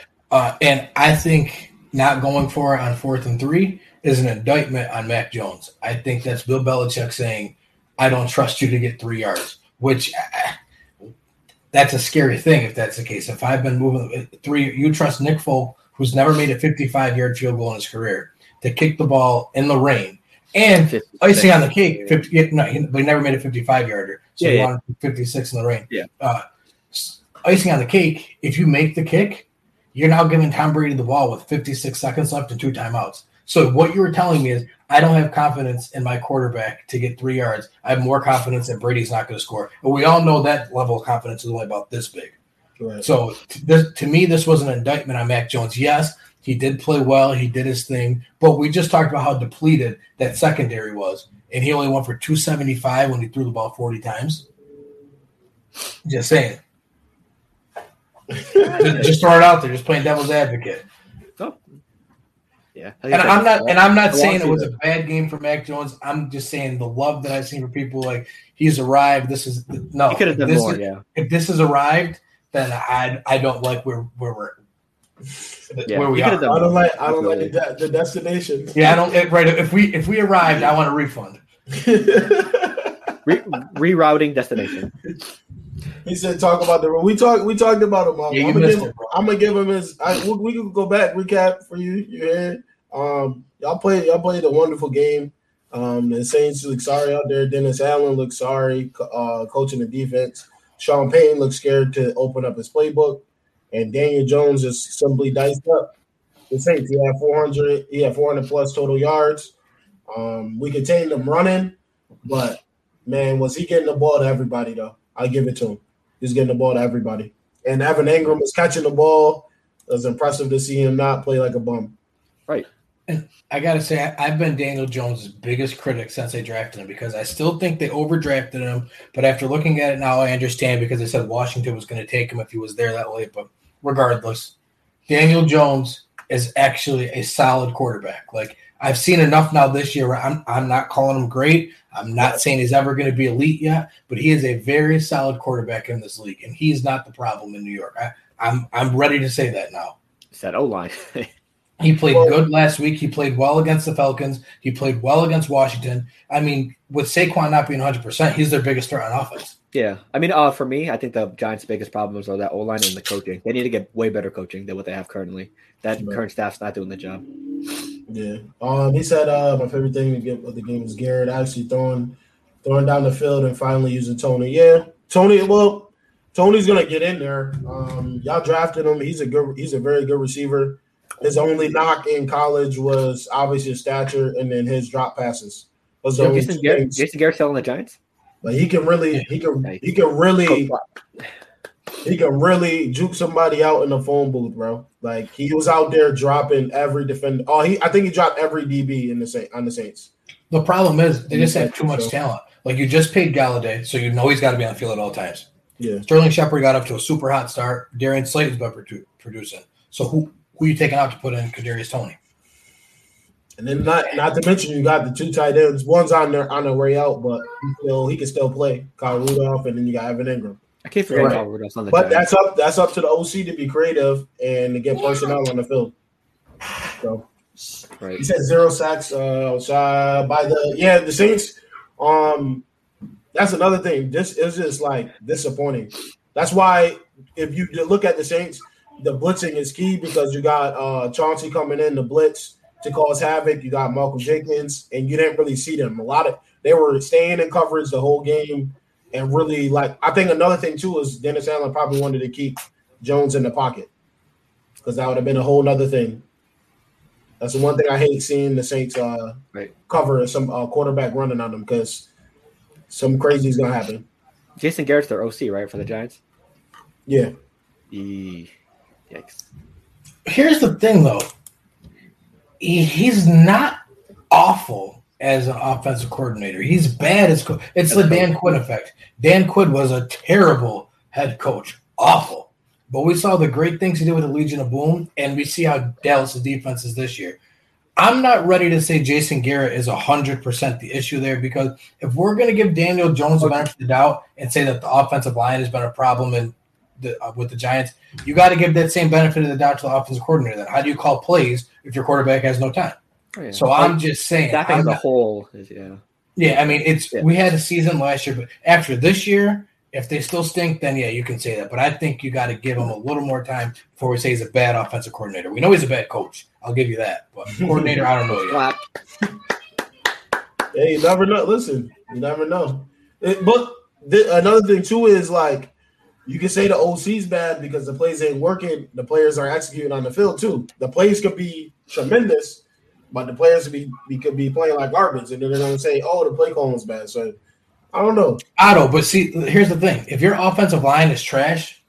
And I think – not going for it on 4th and 3 is an indictment on Mac Jones. I think that's Bill Belichick saying, I don't trust you to get 3 yards, which that's a scary thing if that's the case. If I've been moving 3, you trust Nick Folk, who's never made a 55-yard field goal in his career, to kick the ball in the rain. And icing on the cake, they never made a 55-yarder, so he wanted 56 in the rain. Yeah. Icing on the cake, if you make the kick, you're now giving Tom Brady the ball with 56 seconds left and 2 timeouts. So what you were telling me is I don't have confidence in my quarterback to get 3 yards. I have more confidence that Brady's not going to score. And we all know that level of confidence is only about this big. Right. So to me, this was an indictment on Mac Jones. Yes, he did play well. He did his thing. But we just talked about how depleted that secondary was. And he only went for 275 when he threw the ball 40 times. Just saying. Just throw it out there. Just playing devil's advocate. Oh. Yeah. And I'm not saying it was a bad game for Mac Jones. I'm just saying the love that I've seen for people like he's arrived. This is no. He could have done more. Yeah. If this has arrived, then I don't like where we're. Yeah. Where we are. I don't like the destination. Yeah, I don't. Right. If we arrived, I want a refund. Rerouting destination. He said, "Talk about the we talked about him. Yeah, I'm gonna give him his. We can go back recap for you. You hear? Y'all played a wonderful game. The Saints look sorry out there. Dennis Allen looks sorry. Coaching the defense. Sean Payton looks scared to open up his playbook. And Daniel Jones is simply diced up. The Saints, he had 400. He had 400+ total yards. We contained him running, but man, was he getting the ball to everybody though? I give it to him. He's getting the ball to everybody. And Evan Ingram was catching the ball. It was impressive to see him not play like a bum. Right. And I got to say, I've been Daniel Jones' biggest critic since they drafted him because I still think they overdrafted him. But after looking at it now, I understand because they said Washington was going to take him if he was there that late. But regardless, Daniel Jones is actually a solid quarterback. Like, I've seen enough now this year. I'm not calling him great. I'm not saying he's ever going to be elite yet, but he is a very solid quarterback in this league, and he's not the problem in New York. I'm ready to say that now. It's that O-line. He played good last week. He played well against the Falcons. He played well against Washington. I mean, with Saquon not being 100%, he's their biggest threat on offense. Yeah. I mean, for me, I think the Giants' biggest problems are that O-line and the coaching. They need to get way better coaching than what they have currently. That current staff's not doing the job. Yeah. He said my favorite thing to get with the game was Garrett actually throwing down the field and finally using Toney. Yeah. Toney's gonna get in there. Y'all drafted him. He's a very good receiver. His only knock in college was obviously his stature and then his drop passes. Jason Garrett's still on the Giants? But he can really juke somebody out in the phone booth, bro. Like he was out there dropping every defender. Oh, I think he dropped every DB on the Saints. The problem is they just have too much talent. Like you just paid Galladay, so you know he's got to be on the field at all times. Yeah. Sterling Shepard got up to a super hot start. Darian Slayton's been producing. So who you taking out to put in Kadarius Toney? And then not to mention you got the two tight ends. One's on their way out, but he can still play. Kyle Rudolph, and then you got Evan Ingram. I can't forget Kyle Rudolph on the But Giants. That's up to the OC to be creative and to get personnel on the field. So right. He said 0 sacks by the Saints. That's another thing. This is just like disappointing. That's why if you look at the Saints, the blitzing is key because you got Chauncey coming in to blitz to cause havoc. You got Malcolm Jenkins, and you didn't really see them. They were staying in coverage the whole game, and really I think another thing too is Dennis Allen probably wanted to keep Jones in the pocket because that would have been a whole nother thing. That's the one thing I hate seeing the Saints cover some quarterback running on them because some crazy is gonna happen. Jason Garrett's their OC, right, for the Giants? Yeah. Yikes. Here's the thing, though. He's not awful as an offensive coordinator. He's bad as coach. It's the Dan Quinn effect. Dan Quinn was a terrible head coach, awful. But we saw the great things he did with the Legion of Boom, and we see how Dallas' defense is this year. I'm not ready to say Jason Garrett is 100% the issue there because if we're going to give Daniel Jones the benefit of the doubt and say that the offensive line has been a problem and with the Giants, you got to give that same benefit of the doubt to the offensive coordinator. Then how do you call plays if your quarterback has no time? Oh, yeah. So I'm just saying, that as a whole, yeah. I mean, we had a season last year, but after this year, if they still stink, then yeah, you can say that. But I think you got to give him a little more time before we say he's a bad offensive coordinator. We know he's a bad coach. I'll give you that, but coordinator, I don't know yet. Hey, you never know. Listen, you never know. Another thing too is like. You can say the OC's bad because the plays ain't working. The players aren't executing on the field, too. The plays could be tremendous, But the players could be playing like garbage, and then they're going to say, oh, the play calling's bad. So I don't know. I don't. But see, here's the thing. If your offensive line is trash,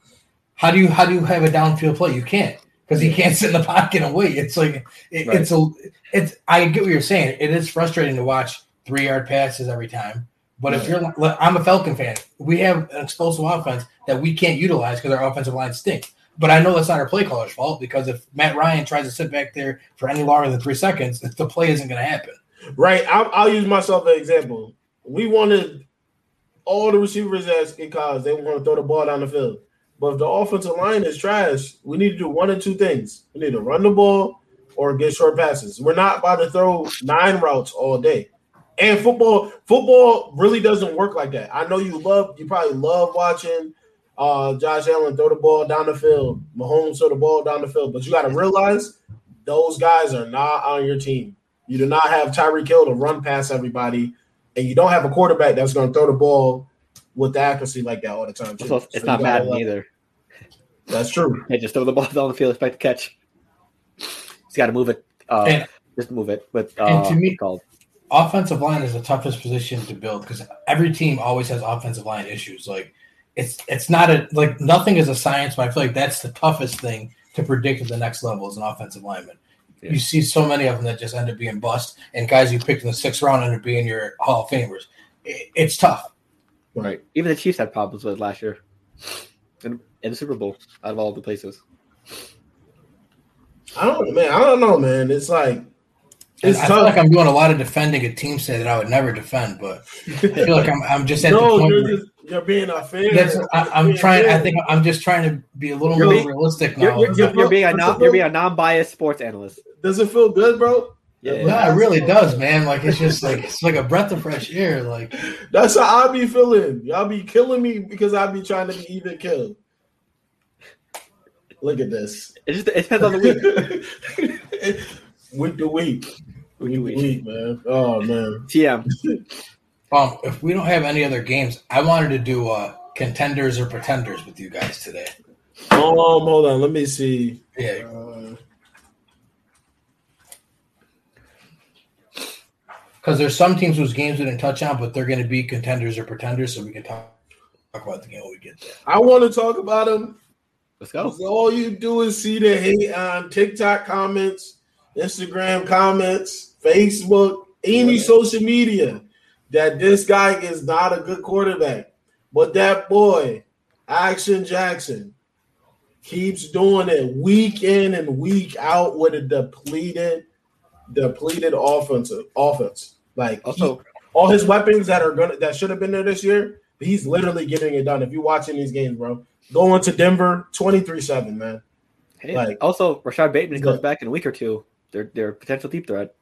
how do you have a downfield play? You can't, because he can't sit in the pocket and wait. It's like it's I get what you're saying. It is frustrating to watch 3-yard passes every time. But if you're – I'm a Falcon fan. We have an explosive offense that we can't utilize because our offensive line stinks. But I know that's not our play caller's fault, because if Matt Ryan tries to sit back there for any longer than 3 seconds, the play isn't going to happen. Right. I'll use myself as an example. We wanted all the receivers in college. They want to throw the ball down the field. But if the offensive line is trash, we need to do one of two things. We need to run the ball or get short passes. We're not about to throw 9 routes all day. And football really doesn't work like that. I know you probably love watching Josh Allen throw the ball down the field, Mahomes throw the ball down the field, but you got to realize those guys are not on your team. You do not have Tyreek Hill to run past everybody, and you don't have a quarterback that's going to throw the ball with the accuracy like that all the time. So it's not Madden either. That's true. They just throw the ball down the field, expect the catch. He's got to move it. Just move it. But to me, offensive line is the toughest position to build, because every team always has offensive line issues. Like it's not nothing is a science, but I feel like that's the toughest thing to predict at the next level is an offensive lineman. Yeah. You see so many of them that just end up being bust, and guys you picked in the 6th round end up being your Hall of Famers. It's tough. Right. Even the Chiefs had problems with it last year in the Super Bowl, out of all the places. I don't know, man. It's like, it's I feel like I'm doing a lot of defending a team today that I would never defend, but I feel like I'm just at the point. You're being unfair. I think I'm just trying to be a little more realistic now. You're being a non-biased sports analyst. Does it feel good, bro? Yeah, it really does, man. Like it's just like it's like a breath of fresh air. Like that's how I be feeling. Y'all be killing me because I be trying to be even killed. Look at this. It depends on the week. Week to week, man. Oh, man. TM. If we don't have any other games, I wanted to do contenders or pretenders with you guys today. Hold on. Let me see. Yeah. Because there's some teams whose games we didn't touch on, but they're going to be contenders or pretenders, so we can talk about the game when we get there. I want to talk about them. Let's go. All you do is see the hate on TikTok comments, Instagram comments, Facebook, any social media, that this guy is not a good quarterback. But that boy, Action Jackson, keeps doing it week in and week out with a depleted offense. Like all his weapons that should have been there this year, but he's literally getting it done. If you're watching these games, bro, going to Denver, 23-7, man. Hey, Rashad Bateman goes back in a week or two. They're potential deep threat.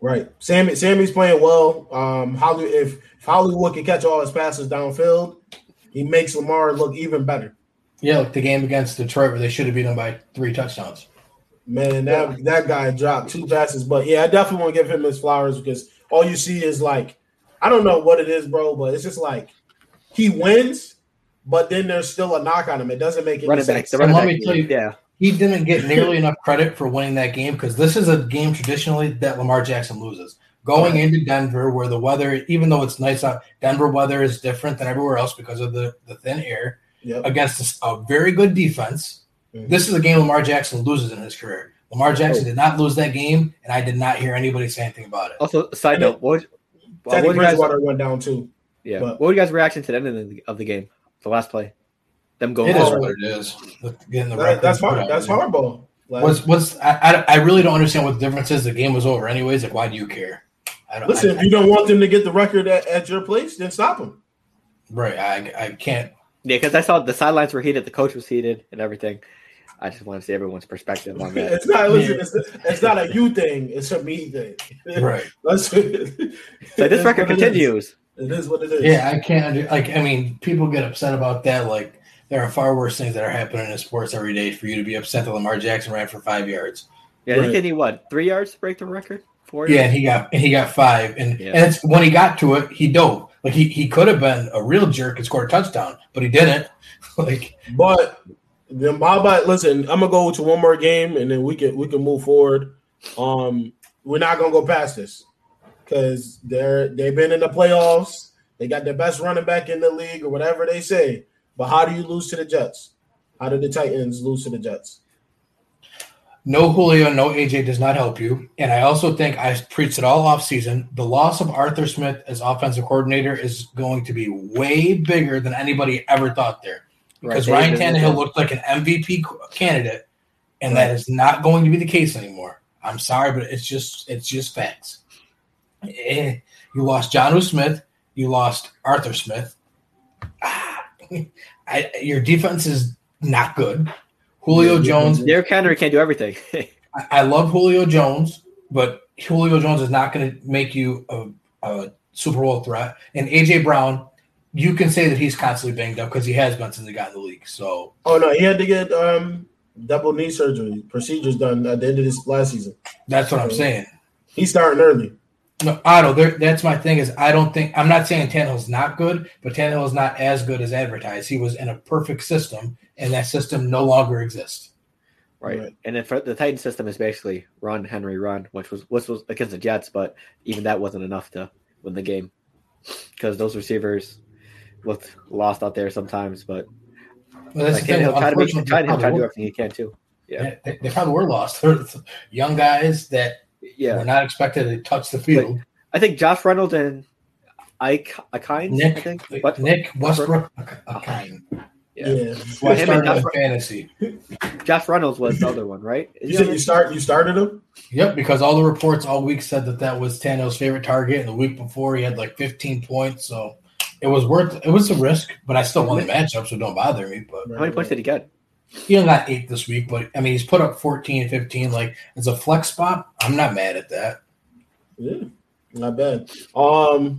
Right. Sammy's playing well. If Hollywood can catch all his passes downfield, he makes Lamar look even better. Yeah, like the game against Detroit where they should have beaten him by 3 touchdowns. Man, that guy dropped 2 passes. But, yeah, I definitely want to give him his flowers, because all you see is, like, I don't know what it is, bro, but it's just like he wins, but then there's still a knock on him. It doesn't make any sense. He didn't get nearly enough credit for winning that game, because this is a game traditionally that Lamar Jackson loses. Going into Denver, where the weather, even though it's nice out, Denver weather is different than everywhere else because of the thin air, against a very good defense. Mm-hmm. This is a game Lamar Jackson loses in his career. Lamar Jackson did not lose that game, and I did not hear anybody say anything about it. Also, side note, what Bridgewater went down too. Yeah. But what were you guys' reaction to the end of the game, the last play? Them going. It is what it is. That's hard. That's horrible. Like, I really don't understand what the difference is. The game was over anyways. Like, why do you care? If you don't want them to get the record at your place, then stop them. Right. I can't. Yeah, because I saw the sidelines were heated, the coach was heated, and everything. I just want to see everyone's perspective on that. It's not a you thing. It's a me thing. Right. So this record continues. It is what it is. Yeah, I can't. People get upset about that. Like, there are far worse things that are happening in sports every day for you to be upset that Lamar Jackson ran for 5 yards. Yeah, he did 3 yards to break the record? 4 yards? Yeah, and he got 5. And it's, when he got to it, he dove. Like he could have been a real jerk and scored a touchdown, but he didn't. But then, listen, I'm gonna go to one more game and then we can move forward. We're not going to go past this because they've been in the playoffs. They got their best running back in the league or whatever they say. But how do you lose to the Jets? How did the Titans lose to the Jets? No Julio, no AJ does not help you. And I also think I preached it all offseason. The loss of Arthur Smith as offensive coordinator is going to be way bigger than anybody ever thought there. Because right, Ryan Tannehill looked like an MVP candidate, and right. That is not going to be the case anymore. I'm sorry, but it's just facts. You lost Jonnu Smith. You lost Arthur Smith. Your defense is not good. Julio Jones. Derrick Henry can't do everything. I love Julio Jones, but Julio Jones is not going to make you a Super Bowl threat. And A.J. Brown, you can say that he's constantly banged up because he has been since he got in the league. So, oh, no, he had to get double knee surgery procedures done at the end of this last season. That's what I'm saying. He's starting early. No, Otto, that's my thing is I'm not saying Tannehill's not good, but Tannehill's not as good as advertised. He was in a perfect system, and that system no longer exists. Right. And then for the Titan system is basically run, Henry, run, which was against the Jets, but even that wasn't enough to win the game because those receivers looked lost out there sometimes. But Tannehill tried to do everything he can too. Yeah, they probably were lost. They're young guys that – yeah, we're not expected to touch the field. But I think Josh Reynolds and Nick Westbrook. Yeah. So I started fantasy. Josh Reynolds was the other one, right? You started him? Yep, because all the reports all week said that was Tannehill's favorite target, and the week before he had like 15 points, so it was a risk, but I still won the matchup, so don't bother me. But how many points did he get? He only got 8 this week, but, I mean, he's put up 14, 15. Like, it's a flex spot. I'm not mad at that. Yeah, not bad. What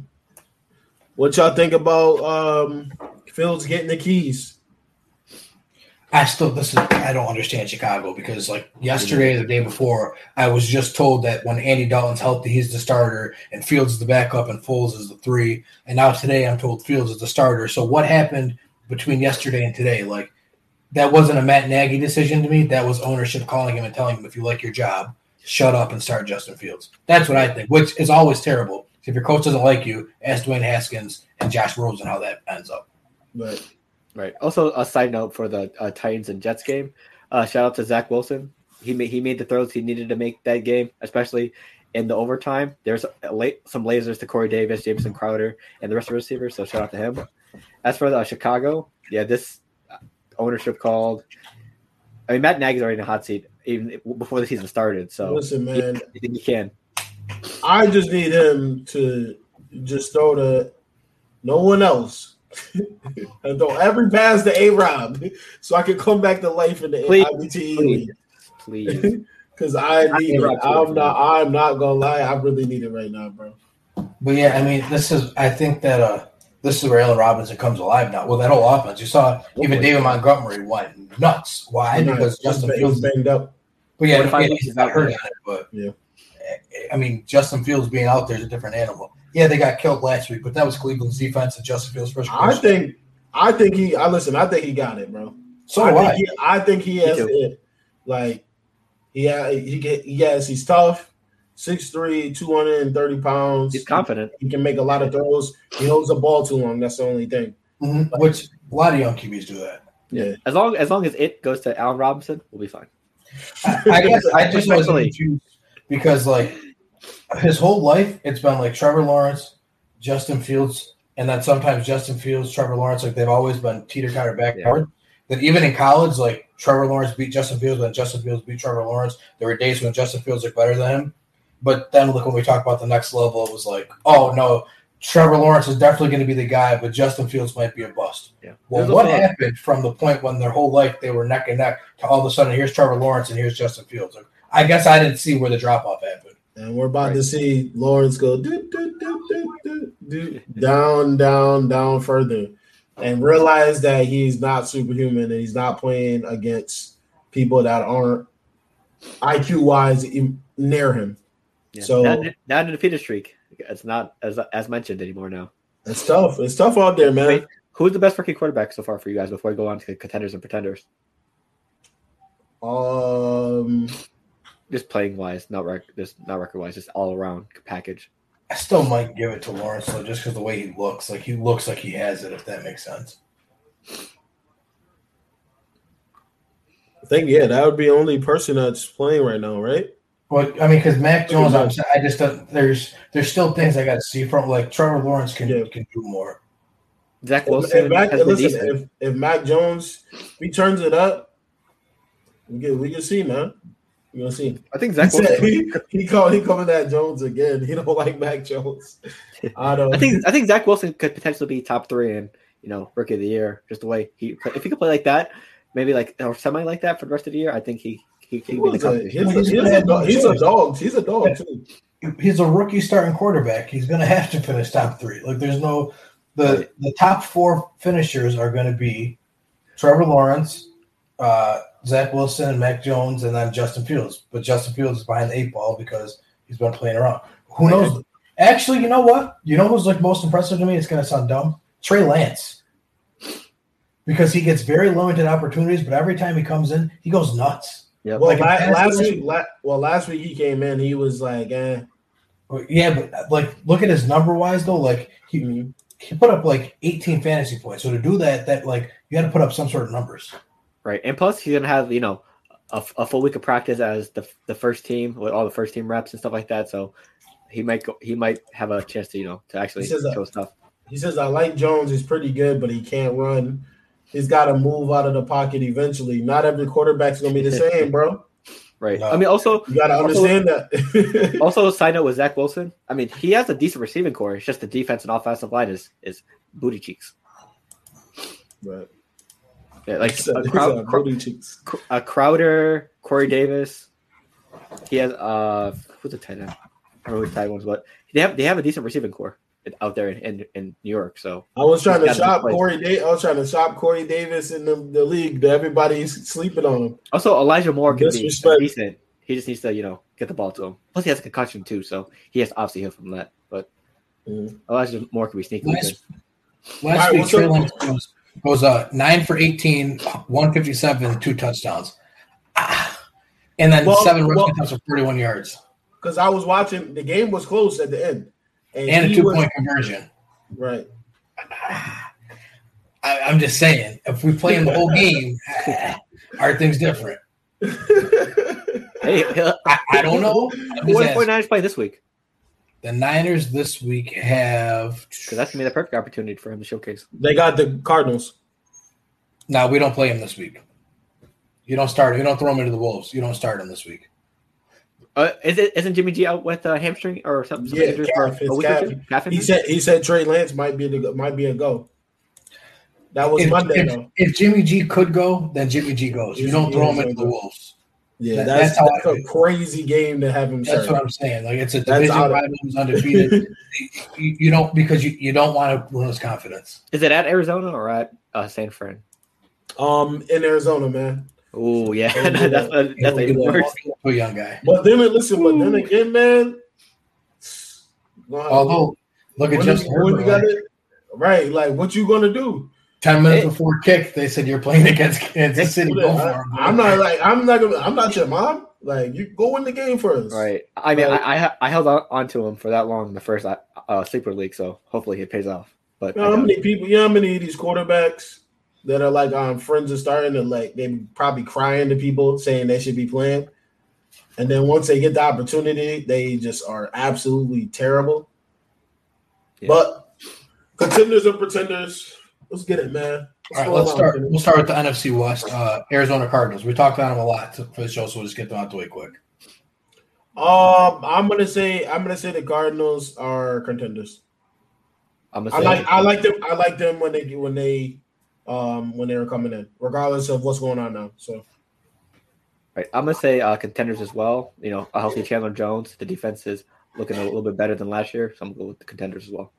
y'all think about Fields getting the keys? I don't understand Chicago because, like, yesterday or the day before, I was just told that when Andy Dalton's healthy, he's the starter, and Fields is the backup, and Foles is the 3. And now today I'm told Fields is the starter. So what happened between yesterday and today? Like, that wasn't a Matt Nagy decision to me. That was ownership calling him and telling him, if you like your job, shut up and start Justin Fields. That's what I think, which is always terrible. If your coach doesn't like you, ask Dwayne Haskins and Josh Rosen how that ends up. Right. Also, a side note for the Titans and Jets game, shout out to Zach Wilson. He made the throws he needed to make that game, especially in the overtime. There's some lasers to Corey Davis, Jameson Crowder, and the rest of the receivers, so shout out to him. As for the Chicago, yeah, this – ownership called. I mean, Matt Nagy's already in the hot seat even before the season started. So listen, man, he can. I just need him to just throw to no one else and throw every pass to A-Rob, so I can come back to life in the IBTE league. Please, because I need it. I'm not gonna lie. I really need it right now, bro. But yeah, I mean, I think that. This is where Allen Robinson comes alive now. Well, that whole offense. You saw even David Montgomery went nuts. Why? Because Justin Fields banged up. But yeah, he's not hurt on it. But yeah, I mean, Justin Fields being out there is a different animal. Yeah, they got killed last week, but that was Cleveland's defense and Justin Fields' first question. I think he got it, bro. So I think he has it. Like, yeah, he's tough. 6'3", 230 pounds. He's confident. He can make a lot of throws. He holds the ball too long. That's the only thing. Mm-hmm. Which a lot of young QBs do that. Yeah. As long as it goes to Allen Robinson, we'll be fine. I guess I just wasn't confused because, like, his whole life it's been like Trevor Lawrence, Justin Fields, and then sometimes Justin Fields, Trevor Lawrence. Like, they've always been teeter-totter backward. That even in college, like, Trevor Lawrence beat Justin Fields, and Justin Fields beat Trevor Lawrence. There were days when Justin Fields looked better than him. But then, look, when we talk about the next level, it was like, oh, no, Trevor Lawrence is definitely going to be the guy, but Justin Fields might be a bust. Yeah. Well, what happened from the point when their whole life they were neck and neck to all of a sudden, here's Trevor Lawrence and here's Justin Fields? Like, I guess I didn't see where the drop-off happened. And we're about to see Lawrence go down further and realize that he's not superhuman and he's not playing against people that aren't IQ-wise near him. Yeah. So not in the defeated streak. It's not as mentioned anymore now. It's tough. It's tough out there, man. Wait, who's the best rookie quarterback so far for you guys before we go on to contenders and pretenders? just playing wise, not record wise, just all around package. I still might give it to Lawrence though, just because the way he looks. Like, he looks like he has it, if that makes sense. I think, yeah, that would be the only person that's playing right now, right? Well, I mean, because Mac Jones, I just don't, there's still things I got to see from. Like, Trevor Lawrence can do more. Zach Wilson. If Mac Jones, if he turns it up, we can see, man. We're gonna see. I think Zach Wilson. He called that Jones again. He don't like Mac Jones. I think Zach Wilson could potentially be top 3 in, you know, Rookie of the Year. Just the way if he could play like that, maybe like or semi like that for the rest of the year, I think he's a dog. He's a dog too. He's a rookie starting quarterback. He's going to have to finish top 3. Like, there's no the top 4 finishers are going to be Trevor Lawrence, Zach Wilson, and Mac Jones, and then Justin Fields. But Justin Fields is behind the 8 ball because he's been playing around. Who knows? Actually, you know what? You know who's like most impressive to me? It's going to sound dumb. Trey Lance. Because he gets very limited opportunities, but every time he comes in, he goes nuts. Yep. Well, like last week he came in, he was like, eh. Yeah, but like, look at his number wise though. Like, he put up like 18 fantasy points. So to do that like, you got to put up some sort of numbers, right? And plus, he's gonna have, you know, a full week of practice as the first team with all the first team reps and stuff like that. So he might have a chance to, you know, to actually show stuff. He says, "I like Jones. He's pretty good, but he can't run." He's got to move out of the pocket eventually. Not every quarterback's going to be the same, bro. Right. No. I mean, also – you got to understand that. Also, side note with Zach Wilson, I mean, he has a decent receiving core. It's just the defense and offensive line is booty cheeks. Right. Yeah, like a Crowder, Corey Davis. He has who's the tight end? I don't know who the tight end was, but they have a decent receiving core out there in New York. So I was trying to shop Corey Davis. I was trying to shop Corey Davis in the league. Everybody's sleeping on him. Also, Elijah Moore can be decent. He just needs to, you know, get the ball to him. Plus, he has a concussion too, so he has to obviously heal from that. But Elijah Moore can be sneaky. Last week, Trey Lance goes 9 for 18, 157, 2 touchdowns, and then 7 rushing attempts for 41 yards. Because I was watching, the game was close at the end. And a 2-point conversion. Right. I'm just saying, if we play him the whole game, are things different? Hey, I don't know. What 49ers play this week? The Niners this week have – because that's going to be the perfect opportunity for him to showcase. They got the Cardinals. No, we don't play him this week. You don't start – you don't throw him into the Wolves. You don't start him this week. Isn't Jimmy G out with a hamstring or something? Yeah, calf. He said Trey Lance might be a go. That was Monday though. If Jimmy G could go, then Jimmy G goes. You don't throw him into the Wolves. Yeah, that's a crazy game to have him. That's what I'm saying. Like, it's a division rival who's undefeated. you don't, because you don't want to ruin his confidence. Is it at Arizona or at San Fran? In Arizona, man. Oh yeah, that's even worse. A young guy. But then listen, but then again, man. Although, look at Justin Herbert. Right, like, what you gonna do? 10 minutes before kick, they said you're playing against Kansas City. Go for him. I'm not your mom. Like, you go win the game first. Right. I mean, like, I held on to him for that long in the first sleeper league, so hopefully it pays off. But you know, how many of these quarterbacks that are like friends are starting to, like, they probably crying to people saying they should be playing. And then once they get the opportunity, they just are absolutely terrible. Yeah. But contenders and pretenders, let's get it, man. We'll start with the NFC West, Arizona Cardinals. We talked about them a lot for the show, so we'll just get them out the way quick. I'm gonna say the Cardinals are contenders. I like them when they were coming in, regardless of what's going on now. So, right, I'm gonna say contenders as well. You know, a healthy Chandler Jones. The defense is looking a little bit better than last year, so I'm gonna go with the contenders as well.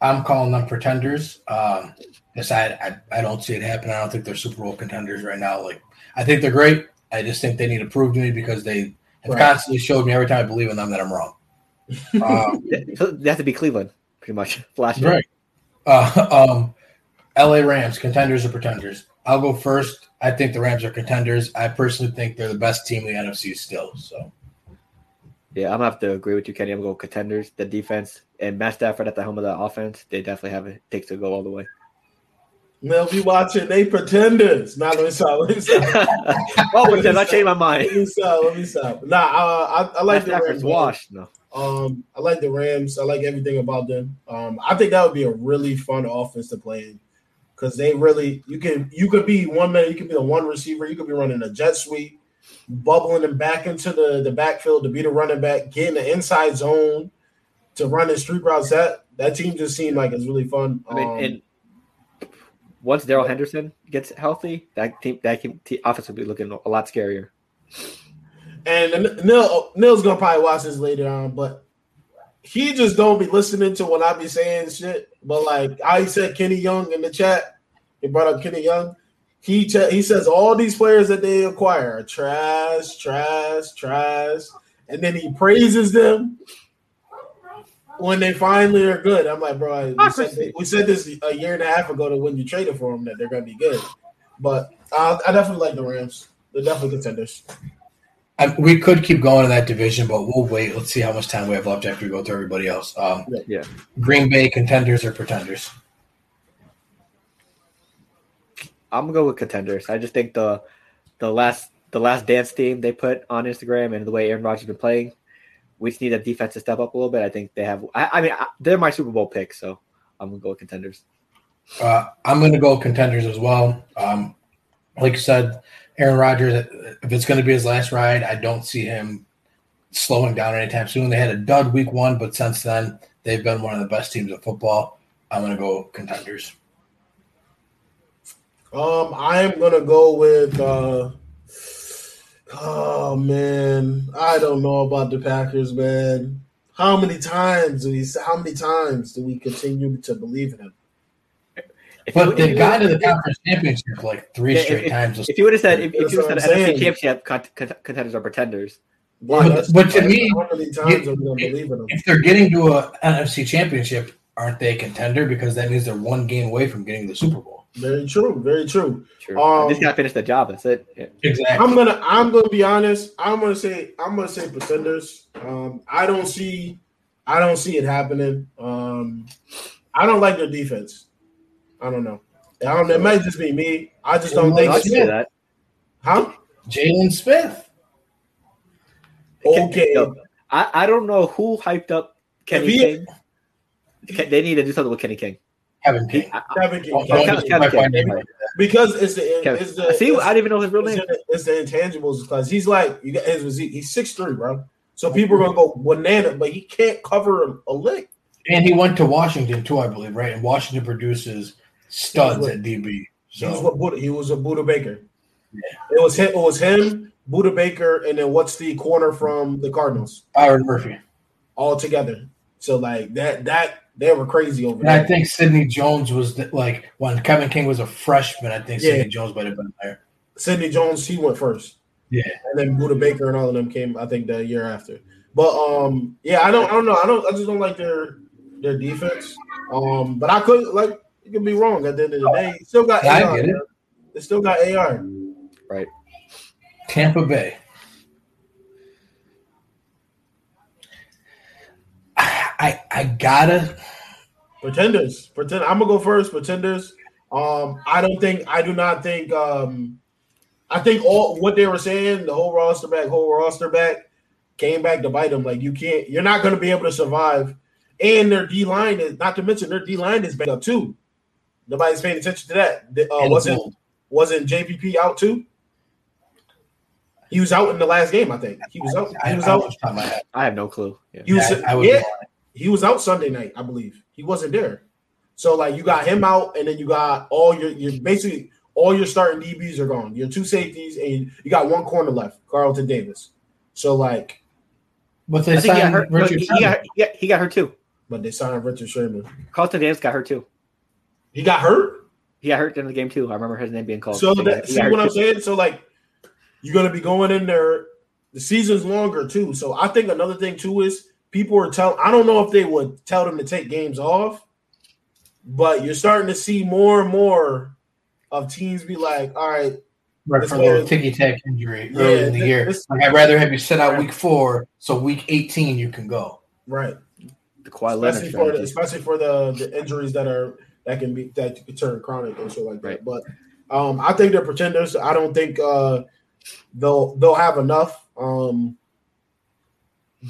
I'm calling them pretenders. I don't see it happening. I don't think they're Super Bowl contenders right now. Like, I think they're great. I just think they need to prove to me, because they have constantly showed me every time I believe in them that I'm wrong. They have to be Cleveland, pretty much last year. Right. LA Rams, contenders or pretenders? I'll go first. I think the Rams are contenders. I personally think they're the best team in the NFC still. So, yeah, I'm going to have to agree with you, Kenny. I'm going to go contenders. The defense and Matt Stafford at the helm of that offense, they definitely have it takes to go all the way. Man, if you watch it, they pretenders. Nah, let me stop. Oh, I changed my mind. Let me stop. Nah, I like the Rams. Washed, no. I like the Rams. I like everything about them. I think that would be a really fun offense to play in because they really you could be 1 minute, you could be the one receiver, you could be running a jet sweep, bubbling them back into the backfield to be the running back, getting the inside zone to run the street routes. That team just seemed like it's really fun. I mean, once Darrell Henderson gets healthy, that team offense will be looking a lot scarier. And Neil's going to probably watch this later on, but he just don't be listening to what I be saying shit. But, like, I said Kenny Young in the chat. He brought up Kenny Young. He says all these players that they acquire are trash. And then he praises them when they finally are good. I'm like, bro, we said this a year and a half ago to when you traded for them that they're going to be good. But I definitely like the Rams. They're definitely contenders. We could keep going in that division, but we'll wait. Let's see how much time we have left after we go through everybody else. Yeah. Green Bay, contenders or pretenders? I'm going to go with contenders. I just think the last dance team they put on Instagram and the way Aaron Rodgers has been playing, we just need that defense to step up a little bit. I think they have – they're my Super Bowl pick, so I'm going to go with contenders. I'm going to go with contenders as well. Like you said, Aaron Rodgers, if it's going to be his last ride, I don't see him slowing down anytime soon. They had a dud week one, but since then they've been one of the best teams in football. I'm going to go contenders. I am going to go with oh, man, I don't know about the Packers, man. How many times do we continue to believe in them? But they've gotten to the conference championship like three straight times. If you would have said NFC championship contenders or pretenders. But to me, how many times are we going to believe in them? If they're getting to an NFC championship, aren't they a contender? Because that means they're one game away from getting to the Super Bowl. Very true. I just gotta finish the job. That's it. Yeah. Exactly. I'm gonna be honest. I'm gonna say pretenders. I don't see it happening. I don't like their defense. I don't know. It might just be me. I just don't think that. Huh? Jalen Smith. Okay. I don't know who hyped up Kenny King. They need to do something with Kenny King. Kevin King. Because it's the see, I didn't even know his real name. It's the intangibles class. He's like he's 6'3", bro. So people are gonna go banana, but he can't cover a lick. And he went to Washington too, I believe, right? And Washington produces studs at DB. So he was a Buda Baker. Yeah. It was him, Buda Baker, and then what's the corner from the Cardinals? Byron Murphy. All together. So like that. They were crazy over there. And I think Sidney Jones was when Kevin King was a freshman. I think Sidney Jones might have been there. Sidney Jones, he went first. Yeah, and then Buda Baker and all of them came. I think the year after. But I don't know. I just don't like their defense. But I could you could be wrong at the end of the day. They still got AR. Right. Tampa Bay. I gotta pretenders. I'm gonna go first. Pretenders. I do not think. I think all what they were saying, the whole roster back, came back to bite them. Like you're not gonna be able to survive. And their D line is, not to mention their D line is back up too. Nobody's paying attention to that. Wasn't JPP out too? He was out in the last game. I think he was out. I have no clue. Yeah. He was out Sunday night, I believe. He wasn't there. So, you got him out, and then you got all your basically all your starting DBs are gone. Your two safeties, and you got one corner left, Carlton Davis. So, but they signed Richard Sherman. He got hurt, too. But they signed Richard Sherman. Carlton Davis got hurt, too. He got hurt? He got hurt in the game, too. I remember his name being called. So, see what I'm saying? So, you're going to be going in there. The season's longer, too. So, I think another thing, too, is people I don't know if they would tell them to take games off, But you're starting to see more and more of teams be like, all right. Right, from their ticky-tack injury early in the year. Like, I'd rather have you set out week 4 so week 18 you can go. Right. The Kawhi Leonard strategy. Especially for the injuries that can turn chronic and shit like that. Right. But I think they're pretenders. I don't think they'll have enough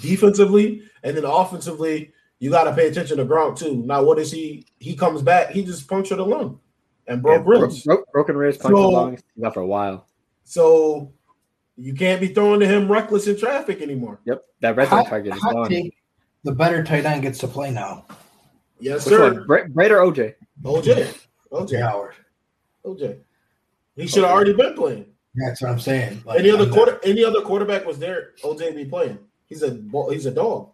defensively, and then offensively you got to pay attention to Gronk too. Now, what is he? He comes back. He just punctured a lung and broke ribs. Broken ribs, punctured lungs. He's out for a while. So you can't be throwing to him reckless in traffic anymore. Yep, that red zone target is gone. The better tight end gets to play now. Yes, which sir. Brady or OJ? OJ Howard. OJ. He should have already been playing. That's what I'm saying. Like, any other quarterback was there, OJ be playing. He's a dog.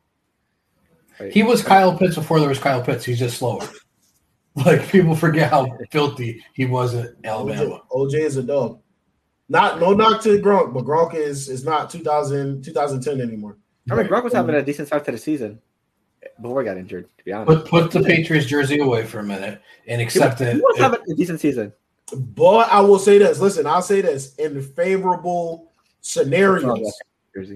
He was Kyle Pitts before there was Kyle Pitts. He's just slower. Like, people forget how filthy he was at Alabama. OJ is a dog. No knock to Gronk, but Gronk is not 2010 anymore. I mean, Gronk was having a decent start to the season before he got injured, to be honest. Put the Patriots jersey away for a minute and accept that. He was having a decent season. But I will say this. Listen, I'll say this. In favorable scenarios.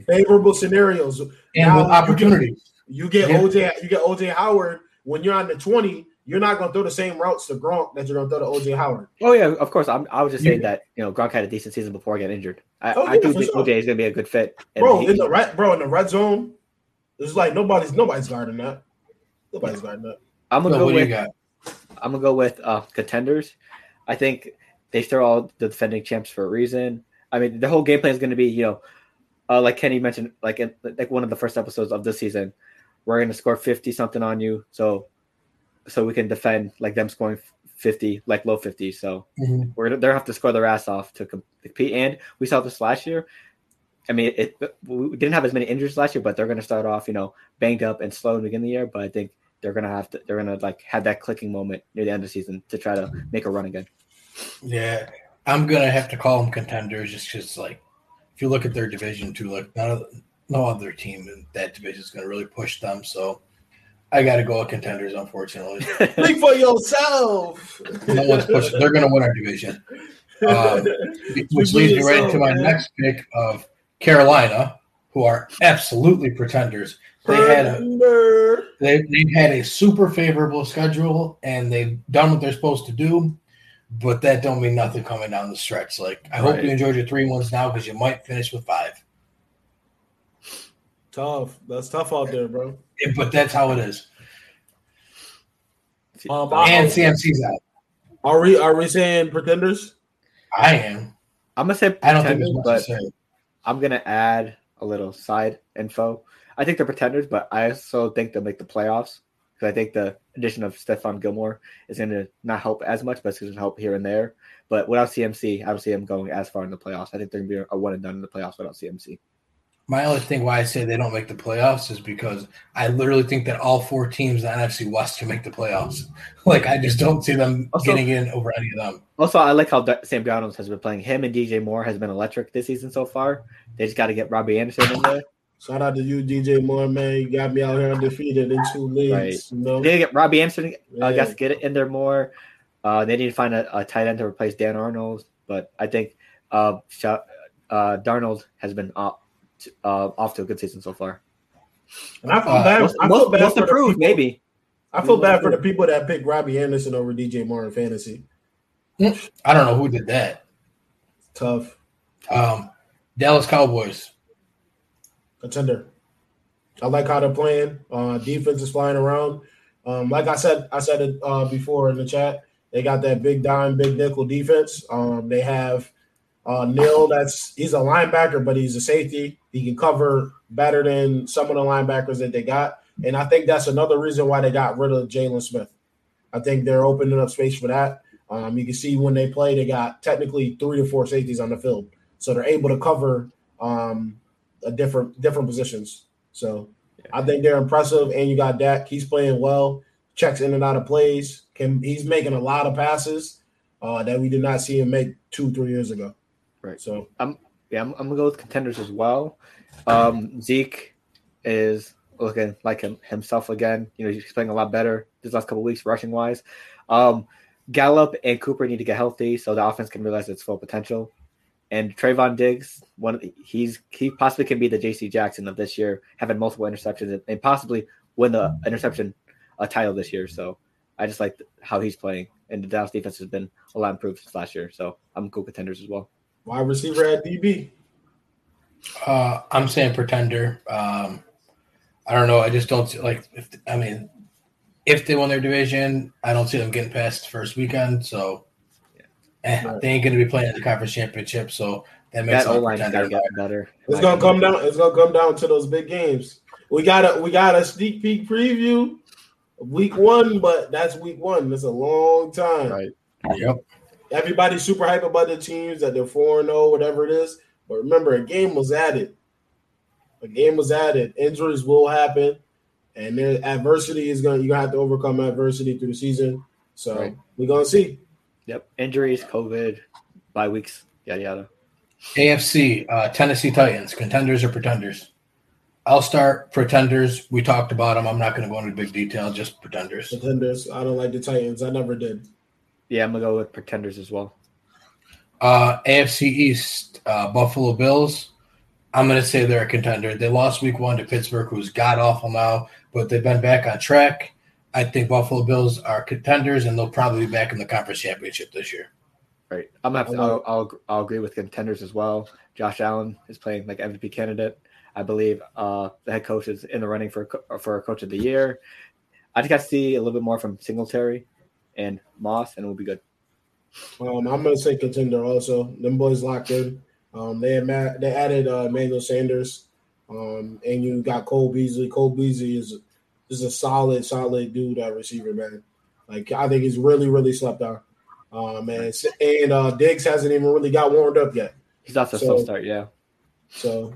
Favorable scenarios. And now, with opportunities. You get OJ Howard. When you're on the 20, you're not going to throw the same routes to Gronk that you're going to throw to OJ Howard. Oh, yeah, of course. I was just saying that, you know, Gronk had a decent season before he got injured. I do think OJ is going to be a good fit. Bro, in the red zone, it's like nobody's guarding that. Nobody's guarding that. I'm going to go with contenders. I think they throw all the defending champs for a reason. I mean, the whole game plan is going to be, you know, like Kenny mentioned, like one of the first episodes of this season, we're going to score 50-something on you, so we can defend like them scoring 50, like low 50. So they're going to have to score their ass off to compete. And we saw this last year. I mean, we didn't have as many injuries last year, but they're going to start off, you know, banged up and slow in the beginning of the year. But I think they're going to have that clicking moment near the end of the season to try to make a run again. Yeah, I'm going to have to call them contenders just because, like, if you look at their division too, like, no other team in that division is going to really push them. So I got to go with contenders, unfortunately. Think for yourself. No one's pushing. They're going to win our division. Which leads me right into my next pick of Carolina, who are absolutely pretenders. They had a super favorable schedule, and they've done what they're supposed to do, but that don't mean nothing coming down the stretch. Like, I hope you enjoyed your 3-1s now because you might finish with 5. Tough. That's tough out there, bro. Yeah, but that's how it is. And CMC's out. Are we saying pretenders? I am. I'm gonna say pretenders, but I'm gonna add a little side info. I think they're pretenders, but I also think they'll make the playoffs because I think the addition of Stephon Gilmore is gonna not help as much, but it's gonna help here and there. But without CMC, I don't see them going as far in the playoffs. I think they're gonna be a one and done in the playoffs without CMC. My only thing why I say they don't make the playoffs is because I literally think that all 4 teams in the NFC West can make the playoffs. Like, I just don't see them getting in over any of them. Also, I like how Sam Darnold has been playing. Him and DJ Moore has been electric this season so far. They just got to get Robbie Anderson in there. Shout out to you, DJ Moore, man. You got me out here undefeated in 2 leagues. Right. You know? They get Robbie Anderson. I guess get it in there more. They need to find a tight end to replace Dan Arnold. But I think Darnold has been off to a good season so far, and I feel bad. I feel bad for the people. Maybe I feel bad for the people that picked Robbie Anderson over DJ Moore in fantasy. I don't know who did that. Tough. Dallas Cowboys contender. I like how they're playing. Defense is flying around. Like I said it before in the chat. They got that big dime, big nickel defense. They have. Neil, he's a linebacker, but he's a safety. He can cover better than some of the linebackers that they got. And I think that's another reason why they got rid of Jalen Smith. I think they're opening up space for that. You can see when they play, they got technically 3 to 4 safeties on the field. So they're able to cover different positions. So I think they're impressive. And you got Dak. He's playing well, checks in and out of plays. He's making a lot of passes that we did not see him make 2-3 years ago. Right. So I'm gonna go with contenders as well. Zeke is looking like himself again. You know, he's playing a lot better these last couple of weeks rushing wise. Gallup and Cooper need to get healthy so the offense can realize its full potential. And Trayvon Diggs, he possibly can be the J.C. Jackson of this year, having multiple interceptions and possibly win the interception title this year. So I just like how he's playing, and the Dallas defense has been a lot improved since last year. So I'm cool contenders as well. Wide receiver at DB. I'm saying pretender. I don't know. I just don't see, like. If they won their division, I don't see them getting past the first weekend. So. They ain't going to be playing the conference championship, so that makes that O-line's gotta get better. It's gonna come down to those big games. We got a sneak peek preview of week 1, but that's week 1. It's a long time. Right. Yep. Everybody's super hype about the teams that they're 4-0, whatever it is. But remember, a game was added. Injuries will happen, and their adversity is you're gonna have to overcome adversity through the season. So We're gonna see. Yep, injuries, COVID, bye weeks, yada, yada. AFC, Tennessee Titans, contenders or pretenders? I'll start pretenders. We talked about them. I'm not going to go into big detail, just pretenders. Pretenders. I don't like the Titans. I never did. Yeah, I'm going to go with pretenders as well. AFC East, Buffalo Bills. I'm going to say they're a contender. They lost week 1 to Pittsburgh, who's god-awful now, but they've been back on track. I think Buffalo Bills are contenders, and they'll probably be back in the conference championship this year. Right. I'm gonna have to. I'll agree with contenders as well. Josh Allen is playing like MVP candidate. I believe the head coach is in the running for coach of the year. I just got to see a little bit more from Singletary and Moss, and it will be good. I'm gonna say contender also. Them boys locked in. They added Emmanuel Sanders, and you got Cole Beasley. Cole Beasley is a solid dude at receiver, man. Like, I think he's really, really slept on. And Diggs hasn't even really got warmed up yet. He's off the slow start, yeah. So,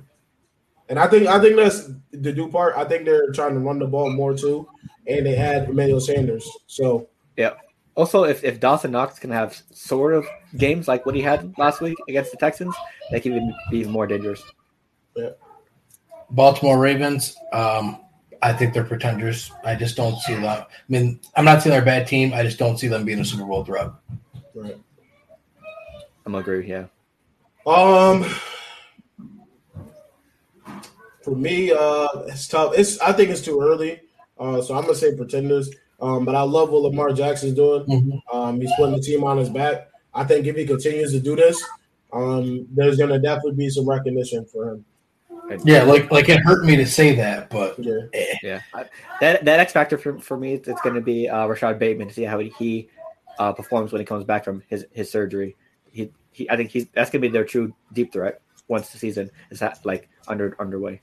and I think that's the due part. I think they're trying to run the ball more too, and they had Emmanuel Sanders. So, yeah. Also, if Dawson Knox can have sort of games like what he had last week against the Texans, that could be even more dangerous. Yeah. Baltimore Ravens. I think they're pretenders. I just don't see them. I mean, I'm not saying they're a bad team. I just don't see them being a Super Bowl threat. Right. I'm agree. Yeah. For me, it's tough. I think it's too early. So I'm gonna say pretenders. But I love what Lamar Jackson's doing. Mm-hmm. He's putting the team on his back. I think if he continues to do this, there's gonna definitely be some recognition for him. Yeah, like it hurt me to say that, but yeah. That X factor for me, it's going to be Rashad Bateman to see how he performs when he comes back from his surgery. I think that's going to be their true deep threat once the season is underway.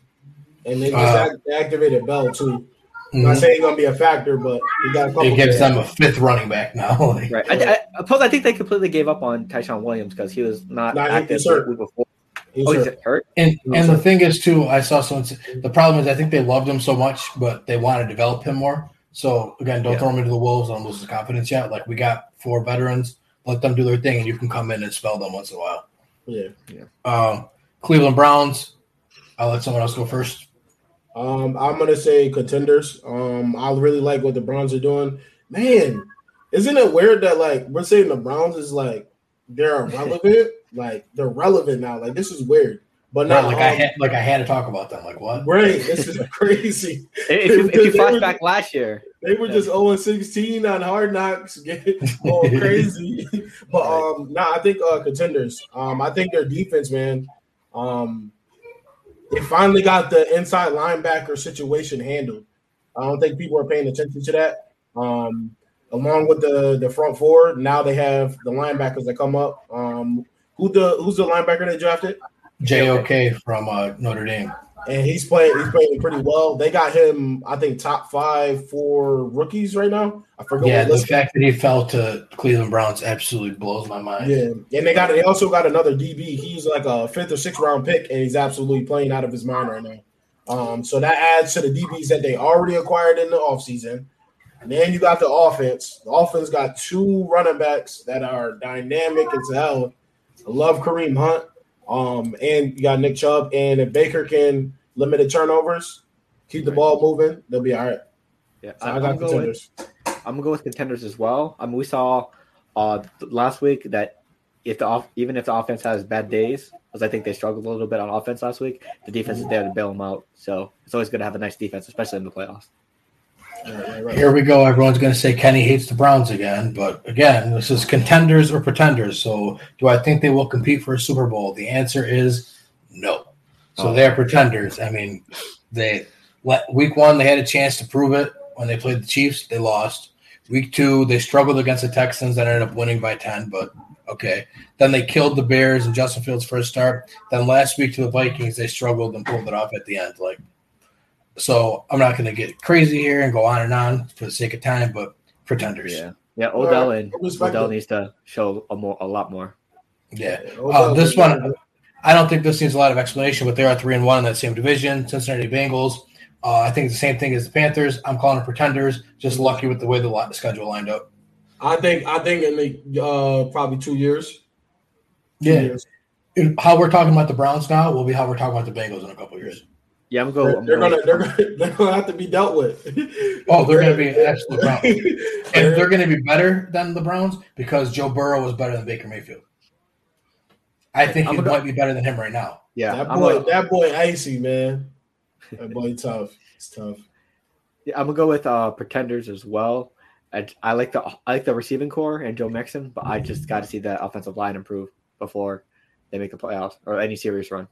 And they just activated Bell too. I'm not saying it's going to be a factor, but you got a couple. It gives them a fifth running back now. Right. I think they completely gave up on Tyshawn Williams because he was not active the week before. He's hurt. And the thing is, too, I saw someone say, the problem is I think they loved him so much, but they want to develop him more. So, again, don't throw him into the wolves. Don't lose his confidence yet. Like, we got 4 veterans. Let them do their thing, and you can come in and spell them once in a while. Yeah. Cleveland Browns. I'll let someone else go first. I'm going to say contenders. I really like what the Browns are doing. Man, isn't it weird that, like, we're saying the Browns is, like, they're irrelevant? Like, they're relevant now. Like, this is weird. But not I had to talk about them. Like, what? Right. This is crazy. if you flash back last year. They were just 0-16 on Hard Knocks. Going crazy. But, I think contenders. I think their defense, man, they finally got the inside linebacker situation handled. I don't think people are paying attention to that. Along with the front four, now they have the linebackers that come up. Who's the linebacker they drafted? J.O.K. from Notre Dame, and he's playing pretty well. They got him, I think, top 5 for rookies right now. I forgot. Yeah, the fact that he fell to Cleveland Browns absolutely blows my mind. Yeah, and they also got another DB. He's like a 5th or 6th round pick, and he's absolutely playing out of his mind right now. So that adds to the DBs that they already acquired in the offseason. And then you got the offense. The offense got 2 running backs that are dynamic as hell. I love Kareem Hunt, and you got Nick Chubb, and if Baker can limit the turnovers, Keep the ball moving. They'll be all right. Yeah, so I got contenders. I'm going to go with contenders as well. I mean, we saw last week that even if the offense has bad days, because I think they struggled a little bit on offense last week, the defense is there to bail them out. So it's always good to have a nice defense, especially in the playoffs. Right. Here we go. Everyone's going to say Kenny hates the Browns again. But again, this is contenders or pretenders. So do I think they will compete for a Super Bowl? The answer is no. So they are pretenders. I mean, week one, they had a chance to prove it when they played the Chiefs. They lost. Week two, they struggled against the Texans and ended up winning by 10. But okay. Then they killed the Bears in Justin Fields' first start. Then last week to the Vikings, they struggled and pulled it off at the end. So I'm not going to get crazy here and go on and on for the sake of time, but pretenders. Yeah. Odell needs to show a lot more. Yeah. This one, I don't think this needs a lot of explanation, but they are 3-1 in that same division. Cincinnati Bengals. I think the same thing as the Panthers. I'm calling them pretenders. Just lucky with the way the schedule lined up. I think in the probably 2 years. Yeah. 2 years. How we're talking about the Browns now will be how we're talking about the Bengals in a couple of years. Yeah, I'm going. They're gonna have to be dealt with. They're gonna be absolute Browns, and they're gonna be better than the Browns because Joe Burrow was better than Baker Mayfield. I think he might be better than him right now. Yeah, that boy icy, man. That boy tough. It's tough. Yeah, I'm gonna go with pretenders as well. I like the receiving core and Joe Mixon, but I just got to see that offensive line improve before they make the playoffs or any serious run.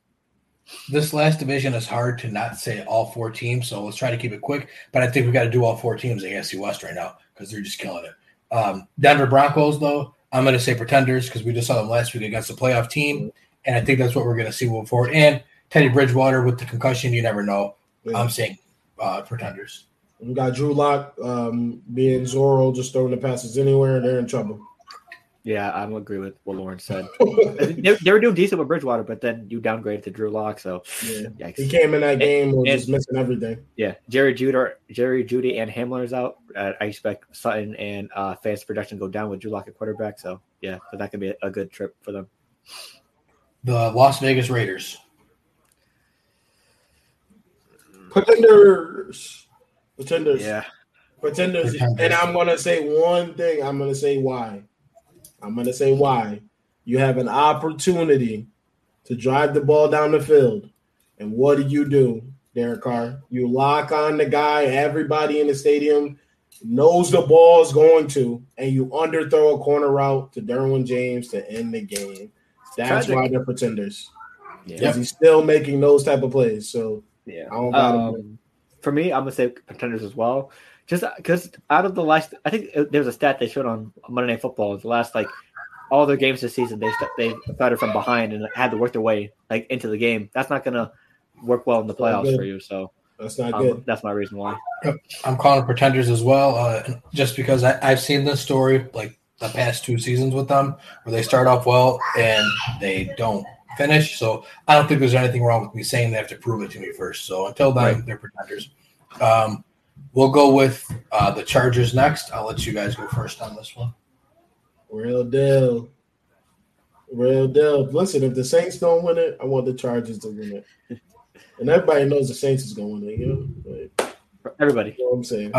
This last division is hard to not say all four teams, so let's try to keep it quick. But I think we got to do all four teams in AFC West right now because they're just killing it. Denver Broncos, though, I'm going to say pretenders because we just saw them last week against a playoff team, and I think that's what we're going to see moving forward. And Teddy Bridgewater with the concussion, you never know. I'm saying pretenders. We got Drew Lock being Zorro, just throwing the passes anywhere, and they're in trouble. Yeah, I agree with what Lauren said. They were doing decent with Bridgewater, but then you downgraded to Drew Lock. So yeah. He came in that game and was just missing everything. Yeah, Jerry Judy, and Hamler is out. I expect Sutton and fantasy production go down with Drew Lock at quarterback. So yeah, but that could be a good trip for them. The Las Vegas Raiders. Pretenders. Yeah. Pretenders. And I'm gonna say one thing. I'm gonna say why. You have an opportunity to drive the ball down the field. And what do, Derek Carr? You lock on the guy. Everybody in the stadium knows the ball's going to, and you underthrow a corner route to Derwin James to end the game. That's why they're pretenders. Because he's still making those type of plays. So I don't got him. For me, I'm going to say pretenders as well. Just because out of the last, I think there was a stat they showed on Monday Night Football. The last, all their games this season, they started from behind and had to work their way into the game. That's not going to work well in the playoffs for you. So that's not good. That's my reason why. I'm calling it pretenders as well, just because I've seen this story the past 2 seasons with them, where they start off well and they don't finish. So I don't think there's anything wrong with me saying they have to prove it to me first. So until then, they're pretenders. We'll go with the Chargers next. I'll let you guys go first on this one. Real deal. Listen, if the Saints don't win it, I want the Chargers to win it. And everybody knows the Saints is going to win it, everybody. You know what I'm saying?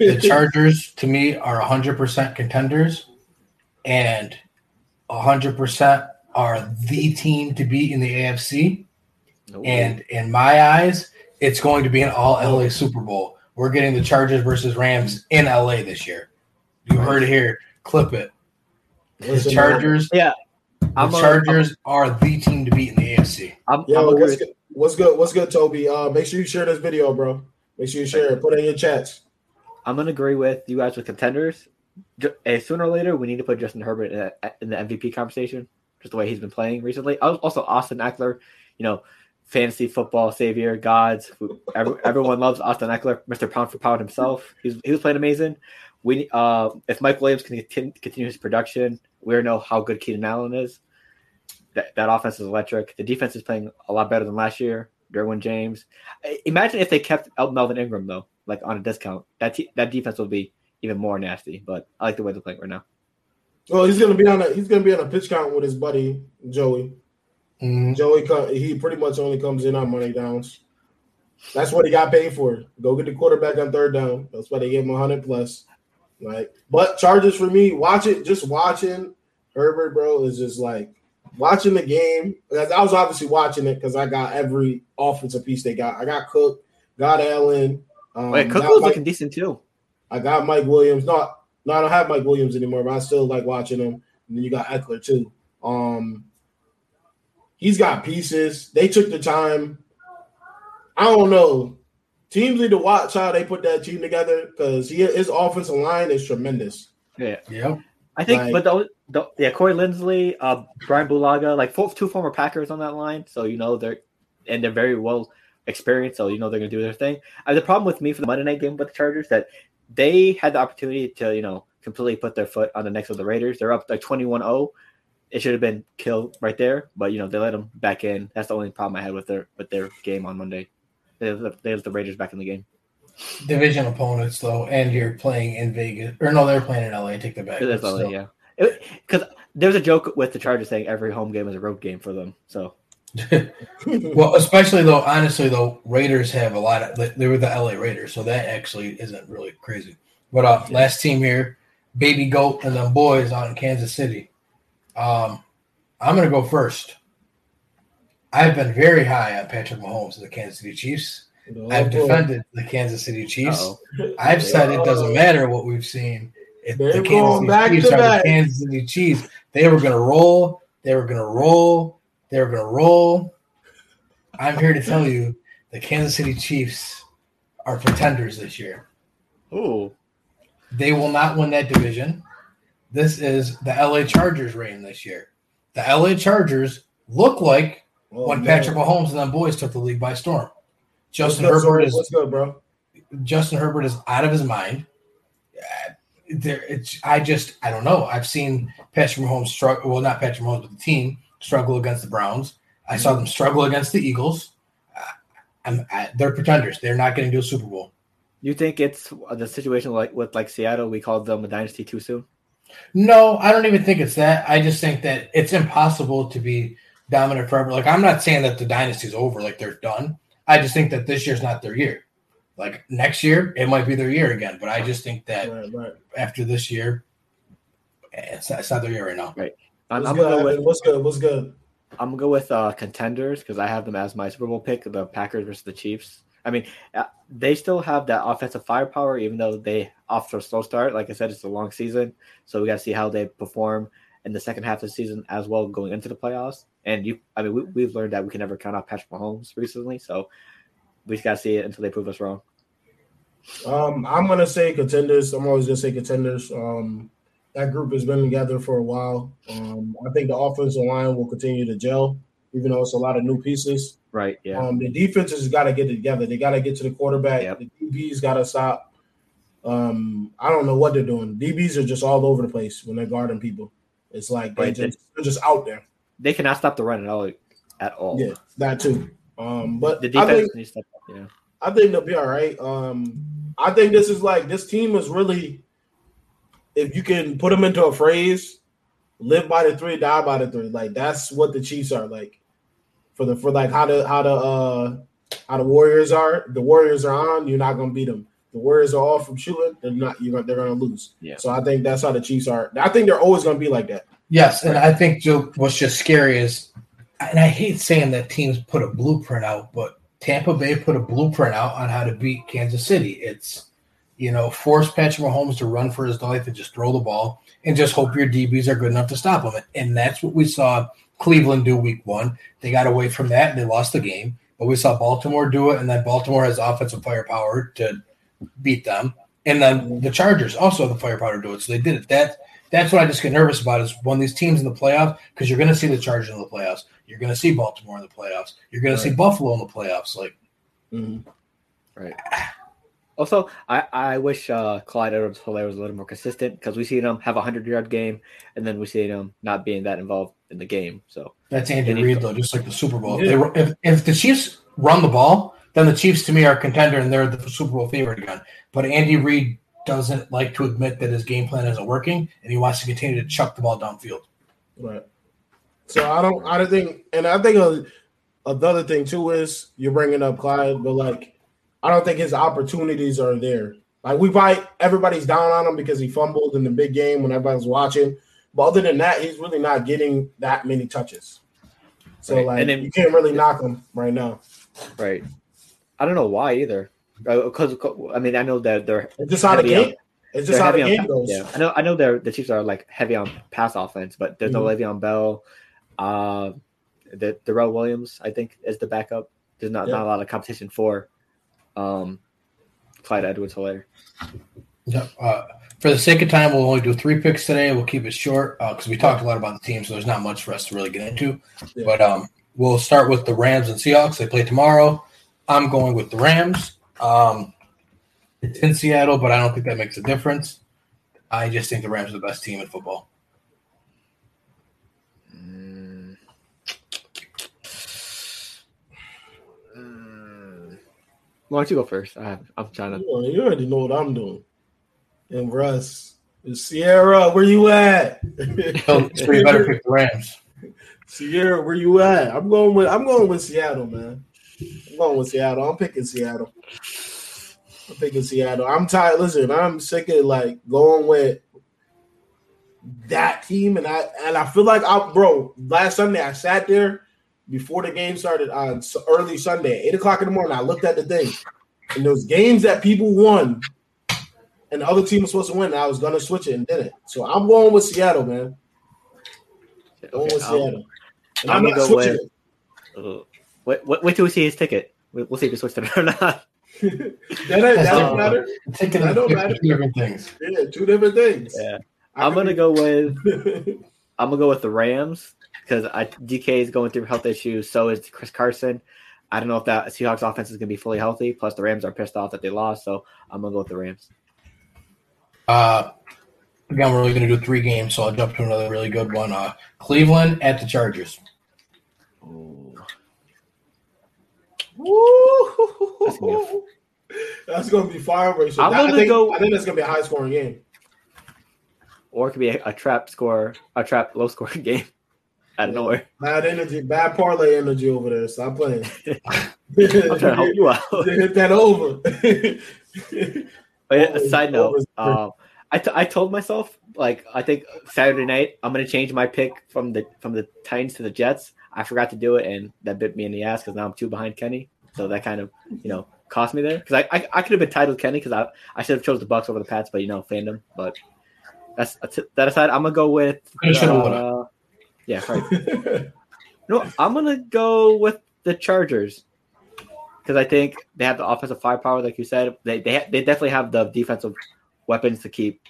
The Chargers, to me, are 100% contenders and 100% are the team to beat in the AFC. Nope. And in my eyes, it's going to be an all-LA Super Bowl. We're getting the Chargers versus Rams in LA this year. You heard it here. Clip it. The Chargers. Yeah. The Chargers are the team to beat in the AFC. What's good, Toby? Make sure you share this video, bro. Make sure you share it. Put it in your chats. I'm going to agree with you guys with contenders. Sooner or later, we need to put Justin Herbert in the MVP conversation, just the way he's been playing recently. Also, Austin Eckler, fantasy football savior, gods. Everyone loves Austin Eckler, Mr. Pound for Pound himself. He was playing amazing. We if Mike Williams can continue his production, we already know how good Keenan Allen is. That offense is electric. The defense is playing a lot better than last year. Derwin James. Imagine if they kept Melvin Ingram though, on a discount. That defense would be even more nasty. But I like the way they're playing right now. Well, he's gonna be on a pitch count with his buddy Joey. Mm-hmm. Joey, he pretty much only comes in on Monday downs. That's what he got paid for. Go get the quarterback on third down. That's why they gave him 100 plus. Like, but Chargers for me, watch it. Just watching Herbert, bro, is just like watching the game. I was obviously watching it because I got every offensive piece they got. I got Cook, got Allen. Cook was looking decent too. I got Mike Williams. No, I don't have Mike Williams anymore, but I still like watching him. And then you got Eckler too. He's got pieces. They took the time. I don't know. Teams need to watch how they put that team together because his offensive line is tremendous. Yeah. I think, like, but Corey Linsley, Brian Bulaga, like two former Packers on that line, so they're very well experienced, so they're gonna do their thing. The problem with me for the Monday night game with the Chargers that they had the opportunity to completely put their foot on the necks of the Raiders. They're up like 21-0. It should have been killed right there, but they let them back in. That's the only problem I had with their game on Monday. They have the Raiders back in the game. Division opponents, though, and you're playing in Vegas. Or no, they're playing in LA. Take that back. That's LA, yeah. Because there's a joke with the Chargers saying every home game is a road game for them. So, well, especially though, honestly though, Raiders have a lot of. They were the LA Raiders, so that actually isn't really crazy. But last team here, Baby Goat and them boys out in Kansas City. I'm gonna go first. I've been very high on Patrick Mahomes and the Kansas City Chiefs. I've defended the Kansas City Chiefs. I've said it doesn't matter what we've seen. If the Kansas City Chiefs, they were going to roll. They were going to roll. They were going to roll. I'm here to tell you the Kansas City Chiefs are pretenders this year. Ooh. They will not win that division. This is the L.A. Chargers reign this year. The L.A. Chargers look like Patrick Mahomes and them boys took the league by storm. Justin Herbert is out of his mind. I don't know. I've seen Patrick Mahomes struggle. Well, not Patrick Mahomes, but the team struggle against the Browns. I saw them struggle against the Eagles. They're pretenders. They're not going to do a Super Bowl. You think it's the situation with Seattle? We called them a dynasty too soon. No, I don't even think it's that. I just think that it's impossible to be dominant forever. Like, I'm not saying that the dynasty is over, like they're done. I just think that this year's not their year. Like, next year, it might be their year again. But I just think that after this year, it's not their year right now. Right. What's good? I'm going to go with contenders because I have them as my Super Bowl pick, the Packers versus the Chiefs. I mean, they still have that offensive firepower, even though they off to a slow start. Like I said, it's a long season. So we got to see how they perform in the second half of the season as well going into the playoffs. And we've learned that we can never count out Patrick Mahomes recently, so we just got to see it until they prove us wrong. I'm going to say contenders. I'm always going to say contenders. That group has been together for a while. I think the offensive line will continue to gel, even though it's a lot of new pieces. Right, yeah. The defense has got to get it together. They got to get to the quarterback. Yep. The DBs got to stop. I don't know what they're doing. DBs are just all over the place when they're guarding people. It's like they're just out there. They cannot stop the run at all. Yeah, that too. But the defense needs to step up. Yeah, I think they'll be all right. I think this is this team is really, if you can put them into a phrase, live by the three, die by the three. Like, that's what the Chiefs are like. How the Warriors are. The Warriors are on. You're not gonna beat them. The Warriors are off from shooting. They're gonna lose. Yeah. So I think that's how the Chiefs are. I think they're always gonna be like that. Yes, and I think, Joe, what's just scary is, and I hate saying that teams put a blueprint out, but Tampa Bay put a blueprint out on how to beat Kansas City. It's, force Patrick Mahomes to run for his life and just throw the ball and just hope your DBs are good enough to stop him. And that's what we saw Cleveland do week 1. They got away from that, and they lost the game. But we saw Baltimore do it, and then Baltimore has offensive firepower to beat them. And then the Chargers also have the firepower to do it, so they did it. That's what I just get nervous about is when these teams in the playoffs, because you're going to see the Chargers in the playoffs. You're going to see Baltimore in the playoffs. You're going to see Buffalo in the playoffs. Right. Also, I wish Clyde Edwards-Helaire was a little more consistent because we see them have a 100-yard game, and then we see them not being that involved in the game. So that's Andy Reid, though, just like the Super Bowl. Yeah. If the Chiefs run the ball, then the Chiefs, to me, are a contender, and they're the Super Bowl favorite again. But Andy Reid doesn't like to admit that his game plan isn't working, and he wants to continue to chuck the ball downfield. Right. So I don't think Another thing too is you're bringing up Clyde, but like I don't think his opportunities are there. Like we probably everybody's down on him because he fumbled in the big game when everybody was watching. But other than that, he's really not getting that many touches. So right. Like then, you can't really knock him right now. Right. I don't know why either. Because I mean I know that they're just out of game. It's just how the game goes. Yeah. I know the Chiefs are like heavy on pass offense, but there's no Le'Veon Bell. The Darrell Williams, I think, is the backup. There's not a lot of competition for Clyde Edwards-Helaire. Yep. For the sake of time, we'll only do 3 picks today. We'll keep it short because we talked a lot about the team, so there's not much for us to really get into. Yeah. But we'll start with the Rams and Seahawks. They play tomorrow. I'm going with the Rams. It's in Seattle, but I don't think that makes a difference. I just think the Rams are the best team in football. Why don't you go first? I'm trying to. You already know what I'm doing. And Russ, Sierra, where you at? You better pick the Rams. Sierra, where you at? I'm going with Seattle, man. I'm going with Seattle. I'm picking Seattle. I'm picking Seattle. I'm tired. Listen, I'm sick of like going with that team, and I feel like last Sunday I sat there before the game started on early Sunday, 8 o'clock in the morning. I looked at the thing, and those games that people won, and the other team was supposed to win. And I was gonna switch it and didn't. So I'm going with Seattle, man. Seattle. And I'm not switching it. Wait till we see his ticket. We'll see if he switched it or not. that don't matter. That don't matter. Two different things. Yeah, I'm gonna go with the Rams because DK is going through health issues. So is Chris Carson. I don't know if that Seahawks offense is gonna be fully healthy. Plus, the Rams are pissed off that they lost. So I'm gonna go with the Rams. Again, we're only gonna do 3 games, so I'll jump to another really good one. Cleveland at the Chargers. Oh. Woo! That's gonna be fireworks. I think it's gonna be a high scoring game, or it could be a trap low scoring game out of nowhere. Bad energy, bad parlay energy over there. Stop playing. I'm trying to help you out. Hit that over. Side note, I told myself like I think Saturday night I'm gonna change my pick from the Titans to the Jets. I forgot to do it, and that bit me in the ass because now I'm 2 behind Kenny. So that kind of, cost me there. Because I could have been titled Kenny because I should have chose the Bucks over the Pats, but fandom. But that aside, I'm gonna go with I'm gonna go with the Chargers because I think they have the offensive firepower, like you said. They definitely have the defensive weapons to keep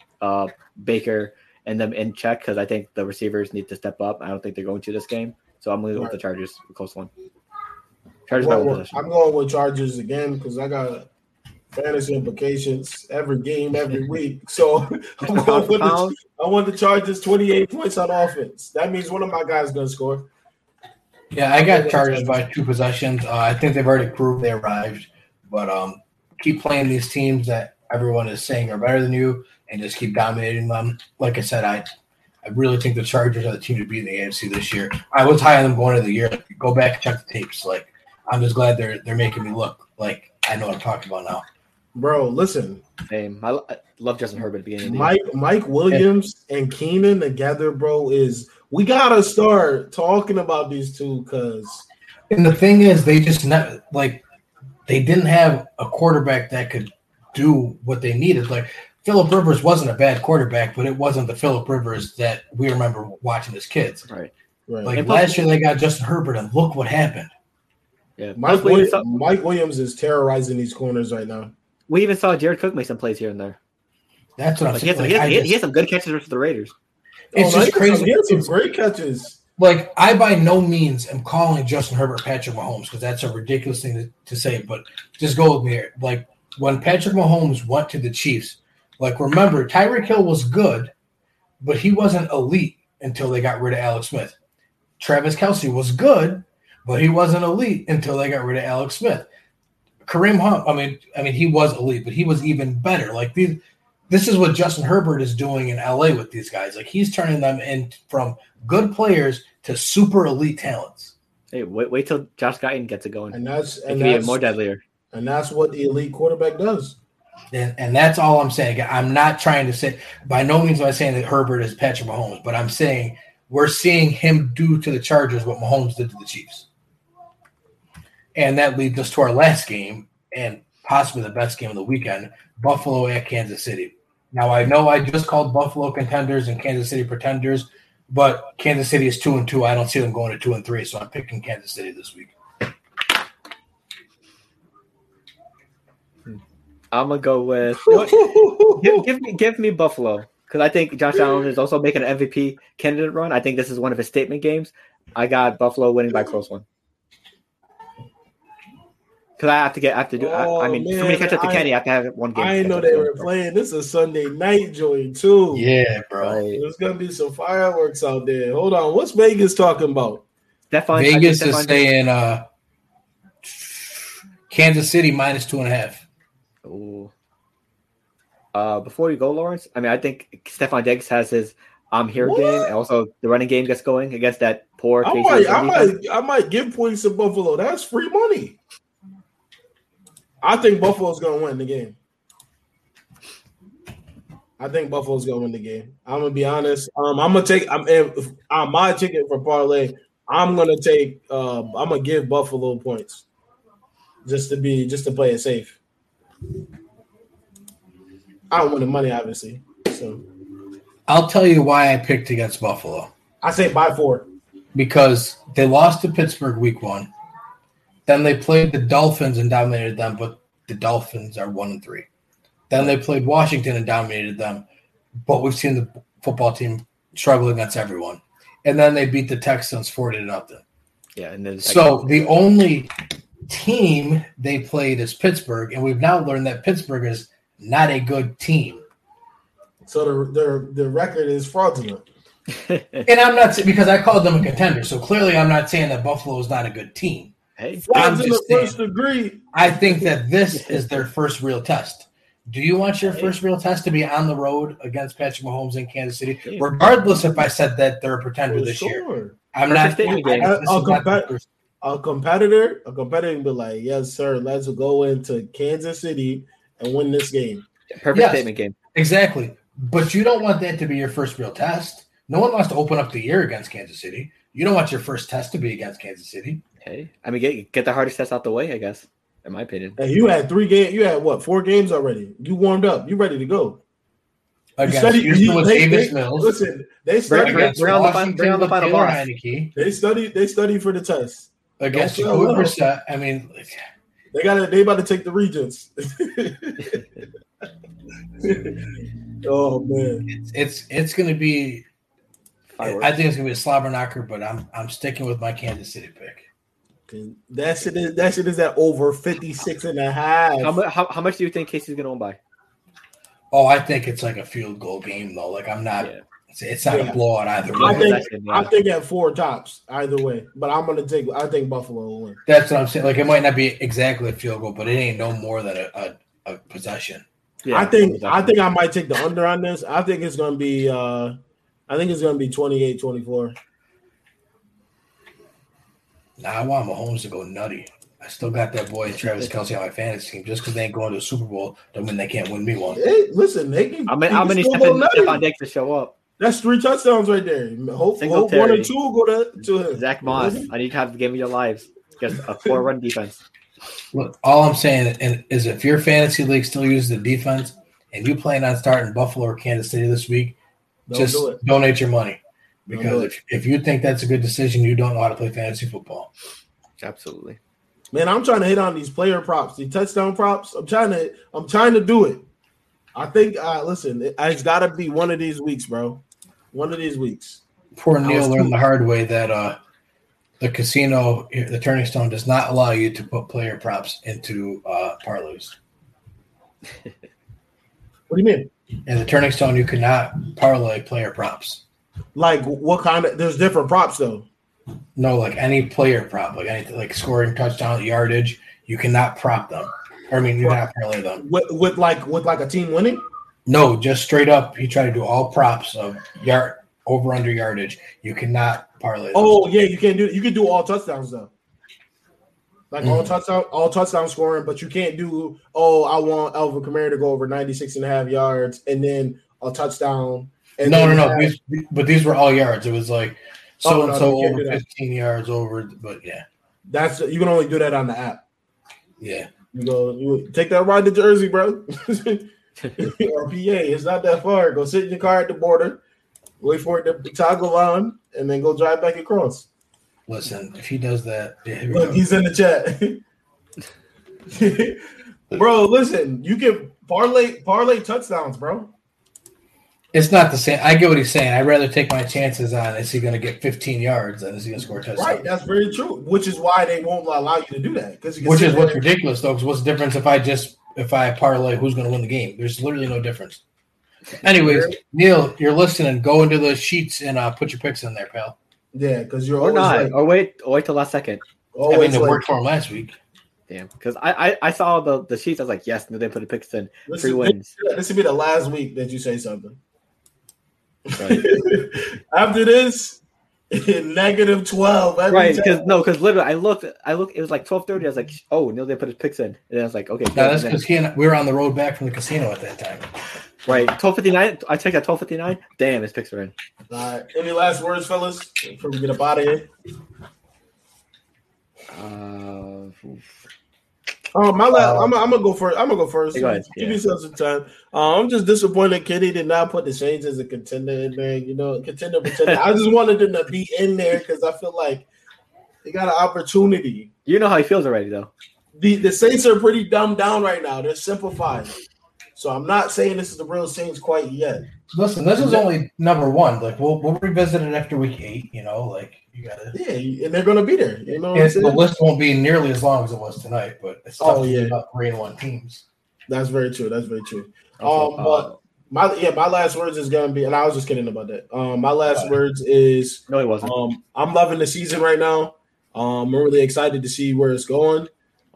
Baker and them in check because I think the receivers need to step up. I don't think they're going to this game. So I'm going to go with the Chargers, the close one. I'm going with Chargers again because I got fantasy implications every game, every week. So I want the Chargers 28 points on offense. That means one of my guys is going to score. Yeah, I got Chargers by 2 possessions. I think they've already proved they arrived. But keep playing these teams that everyone is saying are better than you and just keep dominating them. Like I said, I really think the Chargers are the team to beat in the AFC this year. I was high on them going into the year. Go back and check the tapes. Like, I'm just glad they're making me look like I know what I'm talking about now. Bro, listen. Same. I love Justin Herbert at the beginning. Mike Williams and Keenan together, bro, we gotta start talking about these two because. And the thing is, they just they didn't have a quarterback that could do what they needed. Like. Philip Rivers wasn't a bad quarterback, but it wasn't the Philip Rivers that we remember watching as kids. Right. Like and last year, they got Justin Herbert, and look what happened. Yeah, Mike Williams is terrorizing these corners right now. We even saw Jared Cook make some plays here and there. That's what I'm saying. He had some good catches versus the Raiders. It's just crazy. He had some great catches. Like, I by no means am calling Justin Herbert Patrick Mahomes because that's a ridiculous thing to say, but just go with me here. Like, when Patrick Mahomes went to the Chiefs, like, remember, Tyreek Hill was good, but he wasn't elite until they got rid of Alex Smith. Travis Kelce was good, but he wasn't elite until they got rid of Alex Smith. Kareem Hunt, I mean, he was elite, but he was even better. Like, this is what Justin Herbert is doing in L.A. with these guys. Like, he's turning them in from good players to super elite talents. Hey, wait till Josh Guyton gets it going. And that's it can be more deadlier. And that's what the elite quarterback does. And that's all I'm saying. I'm not trying to say by no means am I saying that Herbert is Patrick Mahomes, but I'm saying we're seeing him do to the Chargers what Mahomes did to the Chiefs. And that leads us to our last game and possibly the best game of the weekend, Buffalo at Kansas City. Now, I know I just called Buffalo contenders and Kansas City pretenders, but Kansas City is 2-2. I don't see them going to 2-3, so I'm picking Kansas City this week. I'm gonna go with give me Buffalo because I think Josh Allen is also making an MVP candidate run. I think this is one of his statement games. I got Buffalo winning by close one because I have to do. Man, for me to catch up to Kenny, I have to have one game. I didn't know they were playing. This is Sunday night, Joey, too. Yeah, bro. There's gonna be some fireworks out there. Hold on, what's Vegas talking about? Vegas is saying Kansas City minus 2.5. Ooh. Before you go, Lawrence, I think Stephon Diggs has his game, and also the running game gets going against that poor. I might give points to Buffalo. That's free money. I think Buffalo's gonna win the game. I'm gonna be honest. I'm my ticket for parlay. I'm gonna give Buffalo points just to play it safe. I don't win the money, obviously. So I'll tell you why I picked against Buffalo. I say by 4 because they lost to Pittsburgh week 1. Then they played the Dolphins and dominated them, but the Dolphins are 1-3. Then they played Washington and dominated them, but we've seen the football team struggle against everyone. And then they beat the Texans 40-0. Yeah, and then so the only team they played is Pittsburgh, and we've now learned that Pittsburgh is not a good team. So the record is fraudulent. And I'm not saying because I called them a contender, so clearly I'm not saying that Buffalo is not a good team. Hey, I'm just saying, I think that this is their first real test. Do you want your first real test to be on the road against Patrick Mahomes in Kansas City? Yeah. Regardless if I said that they're a pretender this year. A competitor would be like, yes, sir, let's go into Kansas City and win this game. Statement game. Exactly. But you don't want that to be your first real test. No one wants to open up the year against Kansas City. You don't want your first test to be against Kansas City. Hey, get the hardest test out the way, I guess, in my opinion. Hey, you had 3 games. You had, 4 games already? You warmed up. You ready to go. They study for the test. Against Jacoby Brissett, they about to take the Regents. Oh man, it's going to be. I think it's going to be a slobber knocker, but I'm sticking with my Kansas City pick. Okay. That shit is at over 56.5. How much do you think Casey's going to win by? Oh, I think it's like a field goal game though. Like I'm not. Yeah. It's not a blowout either way. I think at 4 tops either way, but I think Buffalo will win. That's what I'm saying. Like it might not be exactly a field goal, but it ain't no more than a possession. Yeah, I think I might take the under on this. I think it's going to be 28-24. Nah, I want Mahomes to go nutty. I still got that boy Travis Kelce on my fantasy team. Just because they ain't going to the Super Bowl don't mean they can't win me one. Hey, listen, they can. How many Stephon Diggs to show up? That's 3 touchdowns right there. Hope 1 or 2 go to him. Zach Moss, I need to have the game of your lives. Just a 4-run defense. Look, all I'm saying is if your fantasy league still uses the defense and you plan on starting Buffalo or Kansas City this week, donate your money. Because if you think that's a good decision, you don't know how to play fantasy football. Absolutely. Man, I'm trying to hit on these player props, the touchdown props. I'm trying to do it. I think, it's got to be one of these weeks, bro. One of these weeks. Poor Neil learned the hard way that the casino, the Turning Stone, does not allow you to put player props into parlays. What do you mean? In the Turning Stone, you cannot parlay player props. Like what kind of – there's different props, though. No, like any player prop, like scoring, touchdown, yardage, you cannot prop them. You cannot parlay them. With like a team winning? No, just straight up. You try to do all props of over under yardage. You cannot parlay. Oh yeah, you can do it. You can do all touchdowns though. Like all touchdown scoring, but you can't do, oh, I want Alvin Kamara to go over 96.5 yards and then a touchdown. And no. But these were all yards. It was like over 15 yards over. But yeah, that's you can only do that on the app. Yeah, you take that ride to Jersey, bro. Or PA. It's not that far. Go sit in your car at the border, wait for it to toggle on, and then go drive back across. Listen, if he does that, yeah, look, he's in the chat, bro. Listen, you can parlay touchdowns, bro. It's not the same. I get what he's saying. I'd rather take my chances on is he going to get 15 yards than is he going to score a touchdown. Right, that's very true. Which is why they won't allow you to do that. Which is what's ridiculous, though. Because what's the difference if I parlay who's going to win the game? There's literally no difference. Anyways, Neil, you're listening. Go into the sheets and put your picks in there, pal. Yeah, because you're always not. Like, wait till last second. I mean, it worked for him last week. Damn, because I saw the sheets. I was like, yes, no, they put the picks in. Three wins. This would be the last week that you say something. Right. After this, -12. Right? Because literally, I looked. It was like 12:30. I was like, oh, no, they put his picks in, and I was like, okay. No, that's because we were on the road back from the casino at that time. Right, 12:59. I checked at 12:59. Damn, his picks are in. All right. Any last words, fellas, before we get up out of here? I'm gonna go first. Go ahead. Give yourself some time. I'm just disappointed Kenny did not put the Saints as a contender in there. You know, contender. I just wanted them to be in there because I feel like they got an opportunity. You know how he feels already, though. The Saints are pretty dumbed down right now. They're simplified. So I'm not saying this is the real Saints quite yet. Listen, this is only number one. Like we'll revisit it after week 8. You know, like you gotta. Yeah, and they're gonna be there. You know, the list won't be nearly as long as it was tonight, but it's tough to be up 3-1 teams. That's very true. But my last words is gonna be, and I was just kidding about that. My last words is no, it wasn't. I'm loving the season right now. We're really excited to see where it's going.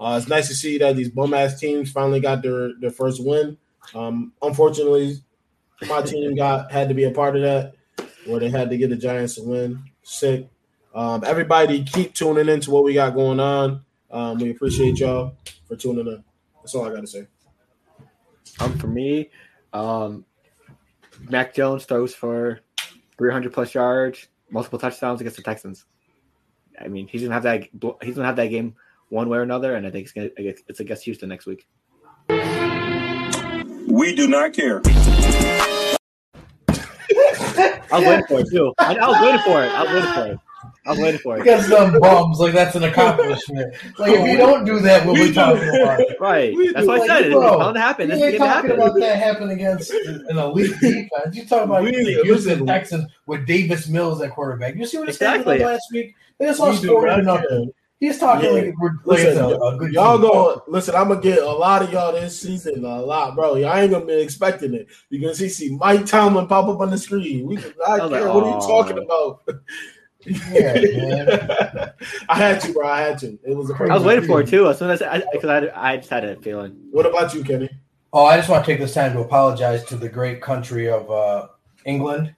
It's nice to see that these bum ass teams finally got their first win. Unfortunately, my team had to be a part of that, where they had to get the Giants to win. Sick. Everybody, keep tuning in to what we got going on. We appreciate y'all for tuning in. That's all I gotta say. For me, Mac Jones throws for 300 plus yards, multiple touchdowns against the Texans. I mean, he's gonna have that game one way or another, and I think it's against Houston next week. We do not care. I was waiting for it, too. I was waiting for it. You got some bums. Like, that's an accomplishment. Like, if you don't do that, what we're talking about. Right. That's why I said it. It's bound to happen. You ain't talking about that happen against an elite defense. You talking about Houston Texans with Davis Mills at quarterback. You see what he said last week? They just lost 4-0. He's talking like we're good. Y'all going listen. I'm gonna get a lot of y'all this season, a lot, bro. Y'all ain't gonna be expecting it because he see Mike Tomlin pop up on the screen. What are you talking about? Yeah, man. I had to. It was a crazy. I was waiting for it too. As soon as I just had a feeling. What about you, Kenny? Oh, I just want to take this time to apologize to the great country of England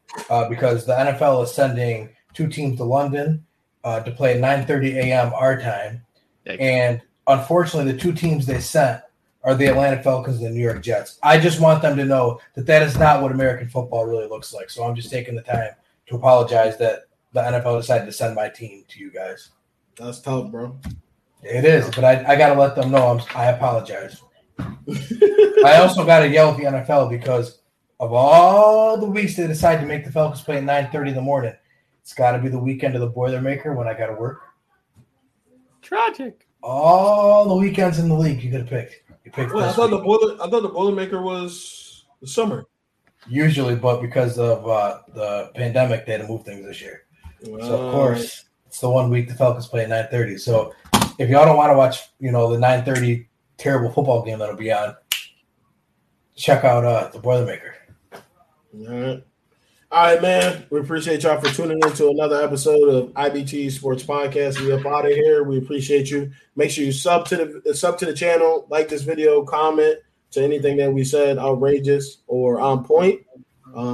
because the NFL is sending 2 teams to London. To play 9:30 a.m. our time. Yikes. And unfortunately, the 2 teams they sent are the Atlanta Falcons and the New York Jets. I just want them to know that is not what American football really looks like. So I'm just taking the time to apologize that the NFL decided to send my team to you guys. That's tough, bro. It is, but I got to let them know I apologize. I also got to yell at the NFL because of all the weeks they decided to make the Falcons play at 9:30 in the morning, it's got to be the weekend of the Boilermaker when I got to work. Tragic. All the weekends in the league you could have picked. I thought the Boilermaker was the summer. Usually, but because of the pandemic, they had to move things this year. Well, so, of course, it's the one week the Falcons play at 9:30. So, if y'all don't want to watch, the 9:30 terrible football game that'll be on, check out the Boilermaker. All right. All right, man. We appreciate y'all for tuning in to another episode of IBT Sports Podcast. We up out of here. We appreciate you. Make sure you sub to the channel, like this video, comment to anything that we said outrageous or on point.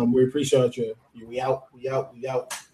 We appreciate you. We out.